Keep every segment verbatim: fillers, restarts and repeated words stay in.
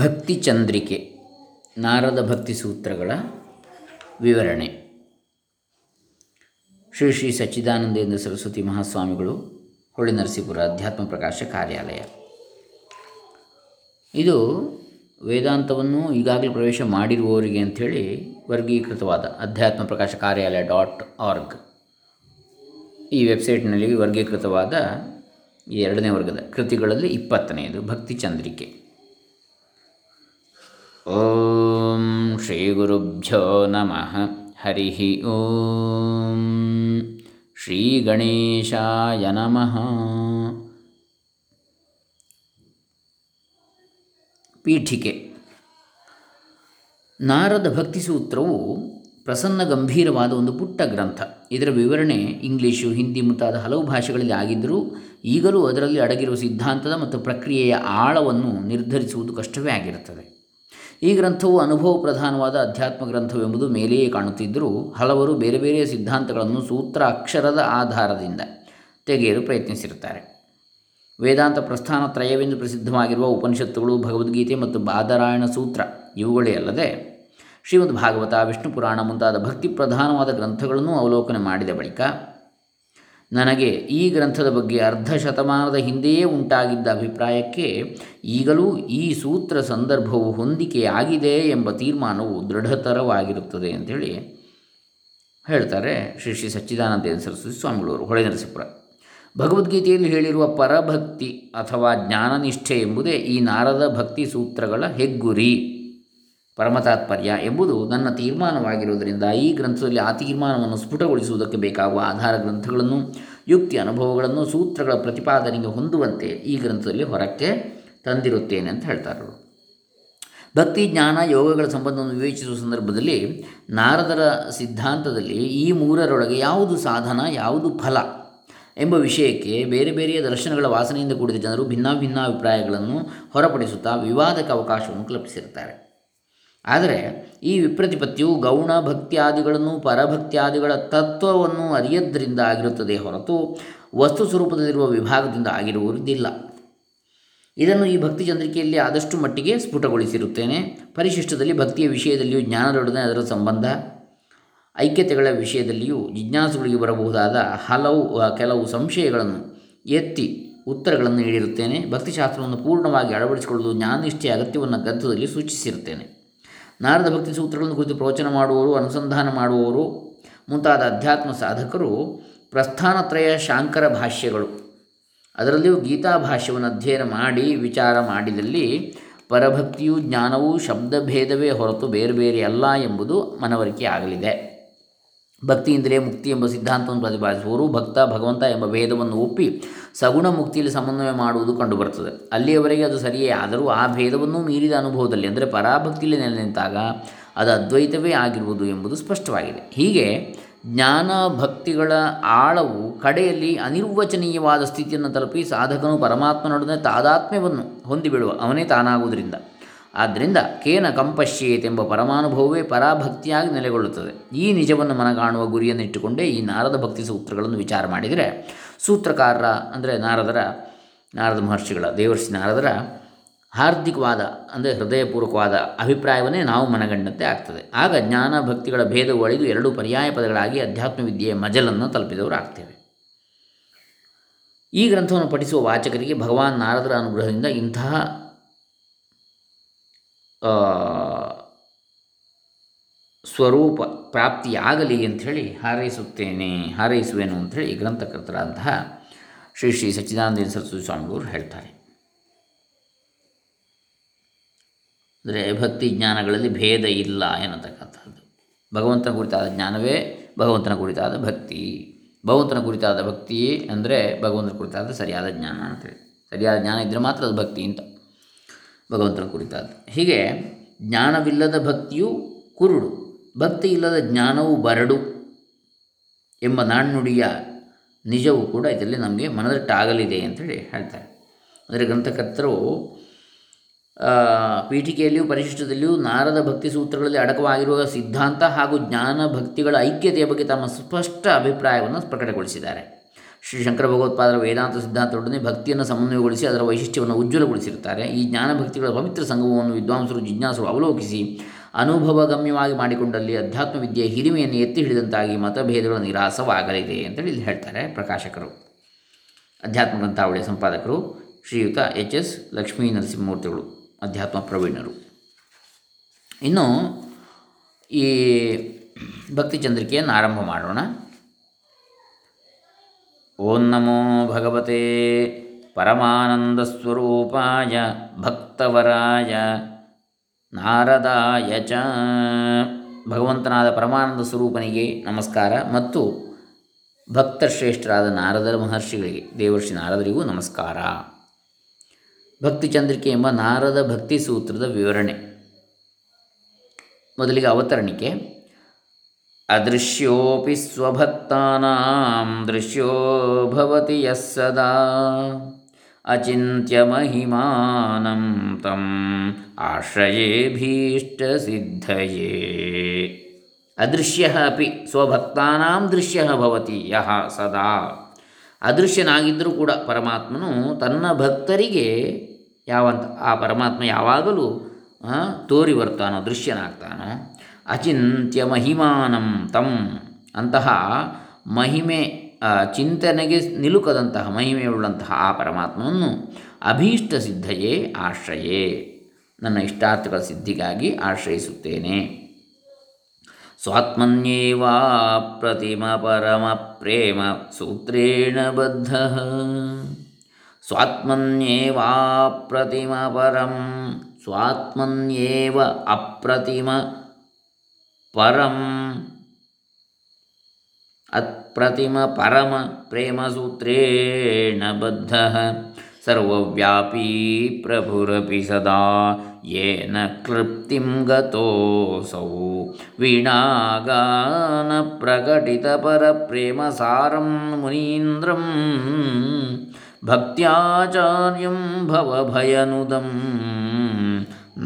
ಭಕ್ತಿ ಚಂದ್ರಿಕೆ, ನಾರದ ಭಕ್ತಿ ಸೂತ್ರಗಳ ವಿವರಣೆ. ಶ್ರೀ ಶ್ರೀ ಸಚ್ಚಿದಾನಂದ ಎಂದ್ರ ಸರಸ್ವತಿ ಮಹಾಸ್ವಾಮಿಗಳು, ಹೊಳೆ ನರಸೀಪುರ, ಅಧ್ಯಾತ್ಮ ಪ್ರಕಾಶ ಕಾರ್ಯಾಲಯ. ಇದು ವೇದಾಂತವನ್ನು ಈಗಾಗಲೇ ಪ್ರವೇಶ ಮಾಡಿರುವವರಿಗೆ ಅಂಥೇಳಿ ವರ್ಗೀಕೃತವಾದ ಅಧ್ಯಾತ್ಮ ಪ್ರಕಾಶ ಕಾರ್ಯಾಲಯ ಡಾಟ್ ಆರ್ಗ್ ಈ ವೆಬ್ಸೈಟ್ನಲ್ಲಿ ವರ್ಗೀಕೃತವಾದ ಈ ಎರಡನೇ ವರ್ಗದ ಕೃತಿಗಳಲ್ಲಿ ಇಪ್ಪತ್ತನೆಯದು ಭಕ್ತಿ ಚಂದ್ರಿಕೆ. ಓಂ ಶ್ರೀ ಗುರುಭ್ಯೋ ನಮಃ. ಹರಿ ಓಂ ಶ್ರೀ ಗಣೇಶಾಯ ನಮಃ. ಪೀಠಿಕೆ. ನಾರದ ಭಕ್ತಿ ಸೂತ್ರವು ಪ್ರಸನ್ನ ಗಂಭೀರವಾದ ಒಂದು ಪುಟ್ಟ ಗ್ರಂಥ. ಇದರ ವಿವರಣೆ ಇಂಗ್ಲೀಷು, ಹಿಂದಿ ಮುಂತಾದ ಹಲವು ಭಾಷೆಗಳಲ್ಲಿ ಆಗಿದ್ದರೂ ಈಗಲೂ ಅದರಲ್ಲಿ ಅಡಗಿರುವ ಸಿದ್ಧಾಂತದ ಮತ್ತು ಪ್ರಕ್ರಿಯೆಯ ಆಳವನ್ನು ನಿರ್ಧರಿಸುವುದು ಕಷ್ಟವೇ ಆಗಿರುತ್ತದೆ. ಈ ಗ್ರಂಥವು ಅನುಭವ ಪ್ರಧಾನವಾದ ಅಧ್ಯಾತ್ಮ ಗ್ರಂಥವೆಂಬುದು ಮೇಲೆಯೇ ಕಾಣುತ್ತಿದ್ದರೂ ಹಲವರು ಬೇರೆ ಬೇರೆ ಸಿದ್ಧಾಂತಗಳನ್ನು ಸೂತ್ರ ಅಕ್ಷರದ ಆಧಾರದಿಂದ ತೆಗೆಯಲು ಪ್ರಯತ್ನಿಸಿರುತ್ತಾರೆ. ವೇದಾಂತ ಪ್ರಸ್ಥಾನ ತ್ರಯವೆಂದು ಪ್ರಸಿದ್ಧವಾಗಿರುವ ಉಪನಿಷತ್ತುಗಳು, ಭಗವದ್ಗೀತೆ ಮತ್ತು ಬಾದರಾಯಣ ಸೂತ್ರ ಇವುಗಳೇ ಅಲ್ಲದೆ ಶ್ರೀಮದ್ ಭಾಗವತ, ವಿಷ್ಣು ಪುರಾಣ ಮುಂತಾದ ಭಕ್ತಿ ಪ್ರಧಾನವಾದ ಗ್ರಂಥಗಳನ್ನು ಅವಲೋಕನ ಮಾಡಿದ ಬಳಿಕ ನನಗೆ ಈ ಗ್ರಂಥದ ಬಗ್ಗೆ ಅರ್ಧ ಶತಮಾನದ ಹಿಂದೆಯೇ ಉಂಟಾಗಿದ್ದ ಅಭಿಪ್ರಾಯಕ್ಕೆ ಈಗಲೂ ಈ ಸೂತ್ರ ಸಂದರ್ಭವು ಹೊಂದಿಕೆಯಾಗಿದೆ ಎಂಬ ತೀರ್ಮಾನವು ದೃಢತರವಾಗಿರುತ್ತದೆ ಅಂತೇಳಿ ಹೇಳ್ತಾರೆ ಶ್ರೀ ಶ್ರೀ ಸಚ್ಚಿದಾನಂದ ಸರಸ್ವತಿ ಸ್ವಾಮಿಗಳವರು, ಹೊಳೆ ನರಸೀಪುರ. ಭಗವದ್ಗೀತೆಯಲ್ಲಿ ಹೇಳಿರುವ ಪರಭಕ್ತಿ ಅಥವಾ ಜ್ಞಾನನಿಷ್ಠೆ ಎಂಬುದೇ ಈ ನಾರದ ಭಕ್ತಿ ಸೂತ್ರಗಳ ಹೆಗ್ಗುರಿ, ಪರಮತಾತ್ಪರ್ಯ ಎಂಬುದು ನನ್ನ ತೀರ್ಮಾನವಾಗಿರುವುದರಿಂದ ಈ ಗ್ರಂಥದಲ್ಲಿ ಆ ತೀರ್ಮಾನವನ್ನು ಸ್ಫುಟಗೊಳಿಸುವುದಕ್ಕೆ ಬೇಕಾಗುವ ಆಧಾರ ಗ್ರಂಥಗಳನ್ನು, ಯುಕ್ತಿ, ಅನುಭವಗಳನ್ನು ಸೂತ್ರಗಳ ಪ್ರತಿಪಾದನೆಗೆ ಹೊಂದುವಂತೆ ಈ ಗ್ರಂಥದಲ್ಲಿ ಹೊರಕ್ಕೆ ತಂದಿರುತ್ತೇನೆ ಅಂತ ಹೇಳ್ತಾರೆ. ಭಕ್ತಿ, ಜ್ಞಾನ, ಯೋಗಗಳ ಸಂಬಂಧವನ್ನು ವಿವೇಚಿಸುವ ಸಂದರ್ಭದಲ್ಲಿ ನಾರದರ ಸಿದ್ಧಾಂತದಲ್ಲಿ ಈ ಮೂರರೊಳಗೆ ಯಾವುದು ಸಾಧನ, ಯಾವುದು ಫಲ ಎಂಬ ವಿಷಯಕ್ಕೆ ಬೇರೆ ಬೇರೆಯ ದರ್ಶನಗಳ ವಾಸನೆಯಿಂದ ಕೂಡಿದ ಜನರು ಭಿನ್ನಾಭಿನ್ನ ಅಭಿಪ್ರಾಯಗಳನ್ನು ಹೊರಪಡಿಸುತ್ತಾ ವಿವಾದಕ್ಕೆ ಅವಕಾಶವನ್ನು ಕಲ್ಪಿಸಿರುತ್ತಾರೆ. ಆದರೆ ಈ ವಿಪ್ರತಿಪತ್ತಿಯು ಗೌಣ ಭಕ್ತಿಯಾದಿಗಳನ್ನು, ಪರಭಕ್ತಿಯಾದಿಗಳ ತತ್ವವನ್ನು ಅರಿಯದ್ರಿಂದ ಆಗಿರುತ್ತದೆ ಹೊರತು ವಸ್ತು ಸ್ವರೂಪದಲ್ಲಿರುವ ವಿಭಾಗದಿಂದ ಆಗಿರುವುದಿಲ್ಲ. ಇದನ್ನು ಈ ಭಕ್ತಿ ಚಂದ್ರಿಕೆಯಲ್ಲಿ ಆದಷ್ಟು ಮಟ್ಟಿಗೆ ಸ್ಫುಟಗೊಳಿಸಿರುತ್ತೇನೆ. ಪರಿಶಿಷ್ಟದಲ್ಲಿ ಭಕ್ತಿಯ ವಿಷಯದಲ್ಲಿಯೂ ಜ್ಞಾನದೊಡನೆ ಅದರ ಸಂಬಂಧ, ಐಕ್ಯತೆಗಳ ವಿಷಯದಲ್ಲಿಯೂ ಜಿಜ್ಞಾಸುಗಳಿಗೆ ಬರಬಹುದಾದ ಹಲವು ಕೆಲವು ಸಂಶಯಗಳನ್ನು ಎತ್ತಿ ಉತ್ತರಗಳನ್ನು ನೀಡಿರುತ್ತೇನೆ. ಭಕ್ತಿಶಾಸ್ತ್ರವನ್ನು ಪೂರ್ಣವಾಗಿ ಅಳವಡಿಸಿಕೊಳ್ಳಲು ಜ್ಞಾನನಿಷ್ಠೆಯ ಅಗತ್ಯವನ್ನು ಗ್ರಂಥದಲ್ಲಿ ಸೂಚಿಸಿರುತ್ತೇನೆ. ನಾರದ ಭಕ್ತಿ ಸೂತ್ರಗಳನ್ನು ಕುರಿತು ಪ್ರವಚನ ಮಾಡುವವರು, ಅನುಸಂಧಾನ ಮಾಡುವವರು ಮುಂತಾದ ಅಧ್ಯಾತ್ಮ ಸಾಧಕರು ಪ್ರಸ್ಥಾನ ತ್ರಯ ಶಾಂಕರ ಭಾಷ್ಯಗಳು, ಅದರಲ್ಲಿಯೂ ಗೀತಾ ಭಾಷ್ಯವನ್ನು ಅಧ್ಯಯನ ಮಾಡಿ ವಿಚಾರ ಮಾಡಿದಲ್ಲಿ ಪರಭಕ್ತಿಯು ಜ್ಞಾನವೂ ಶಬ್ದಭೇದವೇ ಹೊರತು ಬೇರೆ ಬೇರೆ ಅಲ್ಲ ಎಂಬುದು ಮನವರಿಕೆಯಾಗಲಿದೆ. ಭಕ್ತಿಯಿಂದಲೇ ಮುಕ್ತಿ ಎಂಬ ಸಿದ್ಧಾಂತವನ್ನು ಪ್ರತಿಪಾದಿಸುವವರು ಭಕ್ತ ಭಗವಂತ ಎಂಬ ಭೇದವನ್ನು ಒಪ್ಪಿ ಸಗುಣ ಮುಕ್ತಿಯಲ್ಲಿ ಸಮನ್ವಯ ಮಾಡುವುದು ಕಂಡುಬರುತ್ತದೆ. ಅಲ್ಲಿಯವರೆಗೆ ಅದು ಸರಿಯೇ. ಆದರೂ ಆ ಭೇದವನ್ನು ಮೀರಿದ ಅನುಭವದಲ್ಲಿ, ಅಂದರೆ ಪರಾಭಕ್ತಿಯಲ್ಲಿ ನೆಲೆ ನಿಂತಾಗ ಅದು ಅದ್ವೈತವೇ ಆಗಿರುವುದು ಎಂಬುದು ಸ್ಪಷ್ಟವಾಗಿದೆ. ಹೀಗೆ ಜ್ಞಾನ ಭಕ್ತಿಗಳ ಆಳವು ಕಡೆಯಲ್ಲಿ ಅನಿರ್ವಚನೀಯವಾದ ಸ್ಥಿತಿಯನ್ನು ತಲುಪಿ ಸಾಧಕನು ಪರಮಾತ್ಮನೊಡನೆ ತಾದಾತ್ಮ್ಯವನ್ನು ಹೊಂದಿಬಿಡುವ ಅವನೇ ತಾನಾಗುವುದರಿಂದ, ಆದ್ದರಿಂದ ಕೇನ ಕಂಪಶ್ಯೇತ್ ಎಂಬ ಪರಮಾನುಭವವೇ ಪರಾಭಕ್ತಿಯಾಗಿ ನೆಲೆಗೊಳ್ಳುತ್ತದೆ. ಈ ನಿಜವನ್ನು ಮನಗಾಣುವ ಗುರಿಯನ್ನು ಇಟ್ಟುಕೊಂಡೇ ಈ ನಾರದ ಭಕ್ತಿ ಸೂತ್ರಗಳನ್ನು ವಿಚಾರ ಮಾಡಿದರೆ ಸೂತ್ರಕಾರರ, ಅಂದರೆ ನಾರದರ, ನಾರದ ಮಹರ್ಷಿಗಳ, ದೇವರ್ಷಿ ನಾರದರ ಹಾರ್ದಿಕವಾದ, ಅಂದರೆ ಹೃದಯಪೂರ್ವಕವಾದ ಅಭಿಪ್ರಾಯವನ್ನೇ ನಾವು ಮನಗಂಡಂತೆ ಆಗ್ತದೆ. ಆಗ ಜ್ಞಾನ ಭಕ್ತಿಗಳ ಭೇದವು ಅಳಿದು ಎರಡೂ ಪರ್ಯಾಯ ಪದಗಳಾಗಿ ಅಧ್ಯಾತ್ಮವಿದ್ಯೆಯ ಮಜಲನ್ನು ತಲುಪಿದವರು ಆಗ್ತೇವೆ. ಈ ಗ್ರಂಥವನ್ನು ಪಠಿಸುವ ವಾಚಕರಿಗೆ ಭಗವಾನ್ ನಾರದರ ಅನುಗ್ರಹದಿಂದ ಇಂತಹ ಸ್ವರೂಪ ಪ್ರಾಪ್ತಿಯಾಗಲಿ ಅಂಥೇಳಿ ಹಾರೈಸುತ್ತೇನೆ, ಹಾರೈಸುವೆನು ಅಂಥೇಳಿ ಗ್ರಂಥಕರ್ತರಾದಂತಹ ಶ್ರೀ ಶ್ರೀ ಸಚ್ಚಿದಾನಂದ ಸರಸ್ವತಿ ಸ್ವಾಮಿಗಳು ಹೇಳ್ತಾರೆ. ಅಂದರೆ ಭಕ್ತಿ ಜ್ಞಾನಗಳಲ್ಲಿ ಭೇದ ಇಲ್ಲ ಎನ್ನತಕ್ಕಂಥದ್ದು. ಭಗವಂತನ ಕುರಿತಾದ ಜ್ಞಾನವೇ ಭಗವಂತನ ಕುರಿತಾದ ಭಕ್ತಿ. ಭಗವಂತನ ಕುರಿತಾದ ಭಕ್ತಿಯೇ ಅಂದರೆ ಭಗವಂತನ ಕುರಿತಾದ ಸರಿಯಾದ ಜ್ಞಾನ ಅಂತೇಳಿ. ಸರಿಯಾದ ಜ್ಞಾನ ಇದ್ದರೆ ಮಾತ್ರ ಅದು ಭಕ್ತಿ ಅಂತ ಭಗವಂತನ ಕುರಿತಾದ. ಹೀಗೆ ಜ್ಞಾನವಿಲ್ಲದ ಭಕ್ತಿಯು ಕುರುಡು, ಭಕ್ತಿ ಇಲ್ಲದ ಜ್ಞಾನವು ಬರಡು ಎಂಬ ನಾಣ್ಣುಡಿಯ ನಿಜವೂ ಕೂಡ ಇದರಲ್ಲಿ ನಮಗೆ ಮನದಟ್ಟಾಗಲಿದೆ ಅಂತೇಳಿ ಹೇಳ್ತಾರೆ. ಅಂದರೆ ಗ್ರಂಥಕರ್ತರು ಪೀಠಿಕೆಯಲ್ಲಿಯೂ ಪರಿಶಿಷ್ಟದಲ್ಲಿಯೂ ನಾರದ ಭಕ್ತಿ ಸೂತ್ರಗಳಲ್ಲಿ ಅಡಕವಾಗಿರುವ ಸಿದ್ಧಾಂತ ಹಾಗೂ ಜ್ಞಾನ ಭಕ್ತಿಗಳ ಐಕ್ಯತೆಯ ಬಗ್ಗೆ ತಮ್ಮ ಸ್ಪಷ್ಟ ಅಭಿಪ್ರಾಯವನ್ನು ಪ್ರಕಟಗೊಳಿಸಿದ್ದಾರೆ. ಶ್ರೀ ಶಂಕರ ಭಗವತ್ಪಾದರ ವೇದಾಂತ ಸಿದ್ಧಾಂತದೊಡನೆ ಭಕ್ತಿಯನ್ನು ಸಮನ್ವಯಗೊಳಿಸಿ ಅದರ ವೈಶಿಷ್ಟ್ಯವನ್ನು ಉಜ್ವಲಗೊಳಿಸಿರುತ್ತಾರೆ. ಈ ಜ್ಞಾನಭಕ್ತಿಗಳ ಪವಿತ್ರ ಸಂಗಮವನ್ನು ವಿದ್ವಾಂಸರು ಜಿಜ್ಞಾಸರು ಅವಲೋಕಿಸಿ ಅನುಭವಗಮ್ಯವಾಗಿ ಮಾಡಿಕೊಂಡಲ್ಲಿ ಅಧ್ಯಾತ್ಮ ವಿದ್ಯೆಯ ಹಿರಿಮೆಯನ್ನು ಎತ್ತಿ ಹಿಡಿದಂತಾಗಿ ಮತಭೇದಗಳ ನಿರಾಸವಾಗಲಿದೆ ಅಂತೇಳಿ ಇಲ್ಲಿ ಹೇಳ್ತಾರೆ ಪ್ರಕಾಶಕರು. ಅಧ್ಯಾತ್ಮ ಗ್ರಂಥಾವಳಿಯ ಸಂಪಾದಕರು ಶ್ರೀಯುತ ಎಚ್ ಎಸ್ ಲಕ್ಷ್ಮೀ ನರಸಿಂಹಮೂರ್ತಿಗಳು, ಅಧ್ಯಾತ್ಮ ಪ್ರವೀಣರು. ಇನ್ನು ಈ ಭಕ್ತಿ ಚಂದ್ರಿಕೆಯನ್ನು ಆರಂಭ ಮಾಡೋಣ. ಓಂ ನಮೋ ಭಗವತೆ ಪರಮಾನಂದಸ್ವರೂಪಾಯ ಭಕ್ತವರಾಯ ನಾರದಾಯ ಚ. ಭಗವಂತನಾದ ಪರಮಾನಂದ ಸ್ವರೂಪನಿಗೆ ನಮಸ್ಕಾರ ಮತ್ತು ಭಕ್ತಶ್ರೇಷ್ಠರಾದ ನಾರದರ ಮಹರ್ಷಿಗಳಿಗೆ ದೇವರ್ಷಿ ನಾರದರಿಗೂ ನಮಸ್ಕಾರ. ಭಕ್ತಿ ಚಂದ್ರಿಕೆ ಎಂಬ ನಾರದ ಭಕ್ತಿ ಸೂತ್ರದ ವಿವರಣೆ. ಮೊದಲಿಗೆ ಅವತರಣಿಕೆ. ಅದೃಶ್ಯೋಪಿ ಸ್ವಭಕ್ತಾನಾಂ ದೃಶ್ಯೋ ಭವತಿ ಯಃ ಸದಾ ಅಚಿಂತ್ಯ ಮಹಿಮಾನಂ ತಂ ಆಶ್ರಯೇ ಭೀಷ್ಟ ಸಿದ್ಧಯೇ. ಅದೃಶ್ಯಃ ಅಪಿ ಸ್ವಭಕ್ತಾನಾಂ ದೃಶ್ಯಃ ಭವತಿ ಯಃ ಸದಾ. ಅದೃಶ್ಯನಾಗಿದ್ದರೂ ಕೂಡ ಪರಮಾತ್ಮನು ತನ್ನ ಭಕ್ತರಿಗೆ ಯಾವಂತ ಆ ಪರಮಾತ್ಮ ಯಾವಾಗಲೂ ತೋರಿ ಬರ್ತಾನೋ, ದೃಶ್ಯನಾಗ್ತಾನೋ. ಅಚಿಂತ್ಯ ಮಹಿಮಾನಂ ತಂ, ಅಂತಹ ಮಹಿಮೆ ಚಿಂತನೆಗೆ ನಿಲುಕದಂತಹ ಮಹಿಮೆಯುಳ್ಳಂತಹ ಆ ಪರಮಾತ್ಮನನ್ನು ಅಭೀಷ್ಟ ಸಿದ್ಧಯೇ ಆಶ್ರಯೇ, ನನ್ನ ಇಷ್ಟಾರ್ಥಗಳ ಸಿದ್ಧಿಗಾಗಿ ಆಶ್ರಯಿಸುತ್ತೇನೆ. ಸ್ವಾತ್ಮನ್ಯೇವ ಪ್ರತಿಮ ಪರಮ ಪ್ರೇಮ ಸೂತ್ರೇಣ ಬದ್ಧಃ. ಸ್ವಾತ್ಮನ್ಯೇವ ಪ್ರತಿಮ ಪರಂ ಸ್ವಾತ್ಮನ್ಯೇವ ಅಪ್ರತಿಮ ಪರಂ ಅಪ್ರತಿಮ ಪರಮ ಪ್ರೇಮ ಸೂತ್ರೇಣ ಬದ್ಧಃ. ಸರ್ವವ್ಯಾಪಿ ಪ್ರಭುರಪಿ ಸದಾ ಯೇನ ಕ್ಲೃಪ್ತಿಂ ಗತೋಸೌ ವೀಣಾಗಾನ ಪ್ರಕಟಿತ ಪರ ಪ್ರೇಮ ಸಾರಂ ಮುನೀಂದ್ರಂ ಭಕ್ತ್ಯಾಚಾರ್ಯಂ ಭವಭಯನುದಂ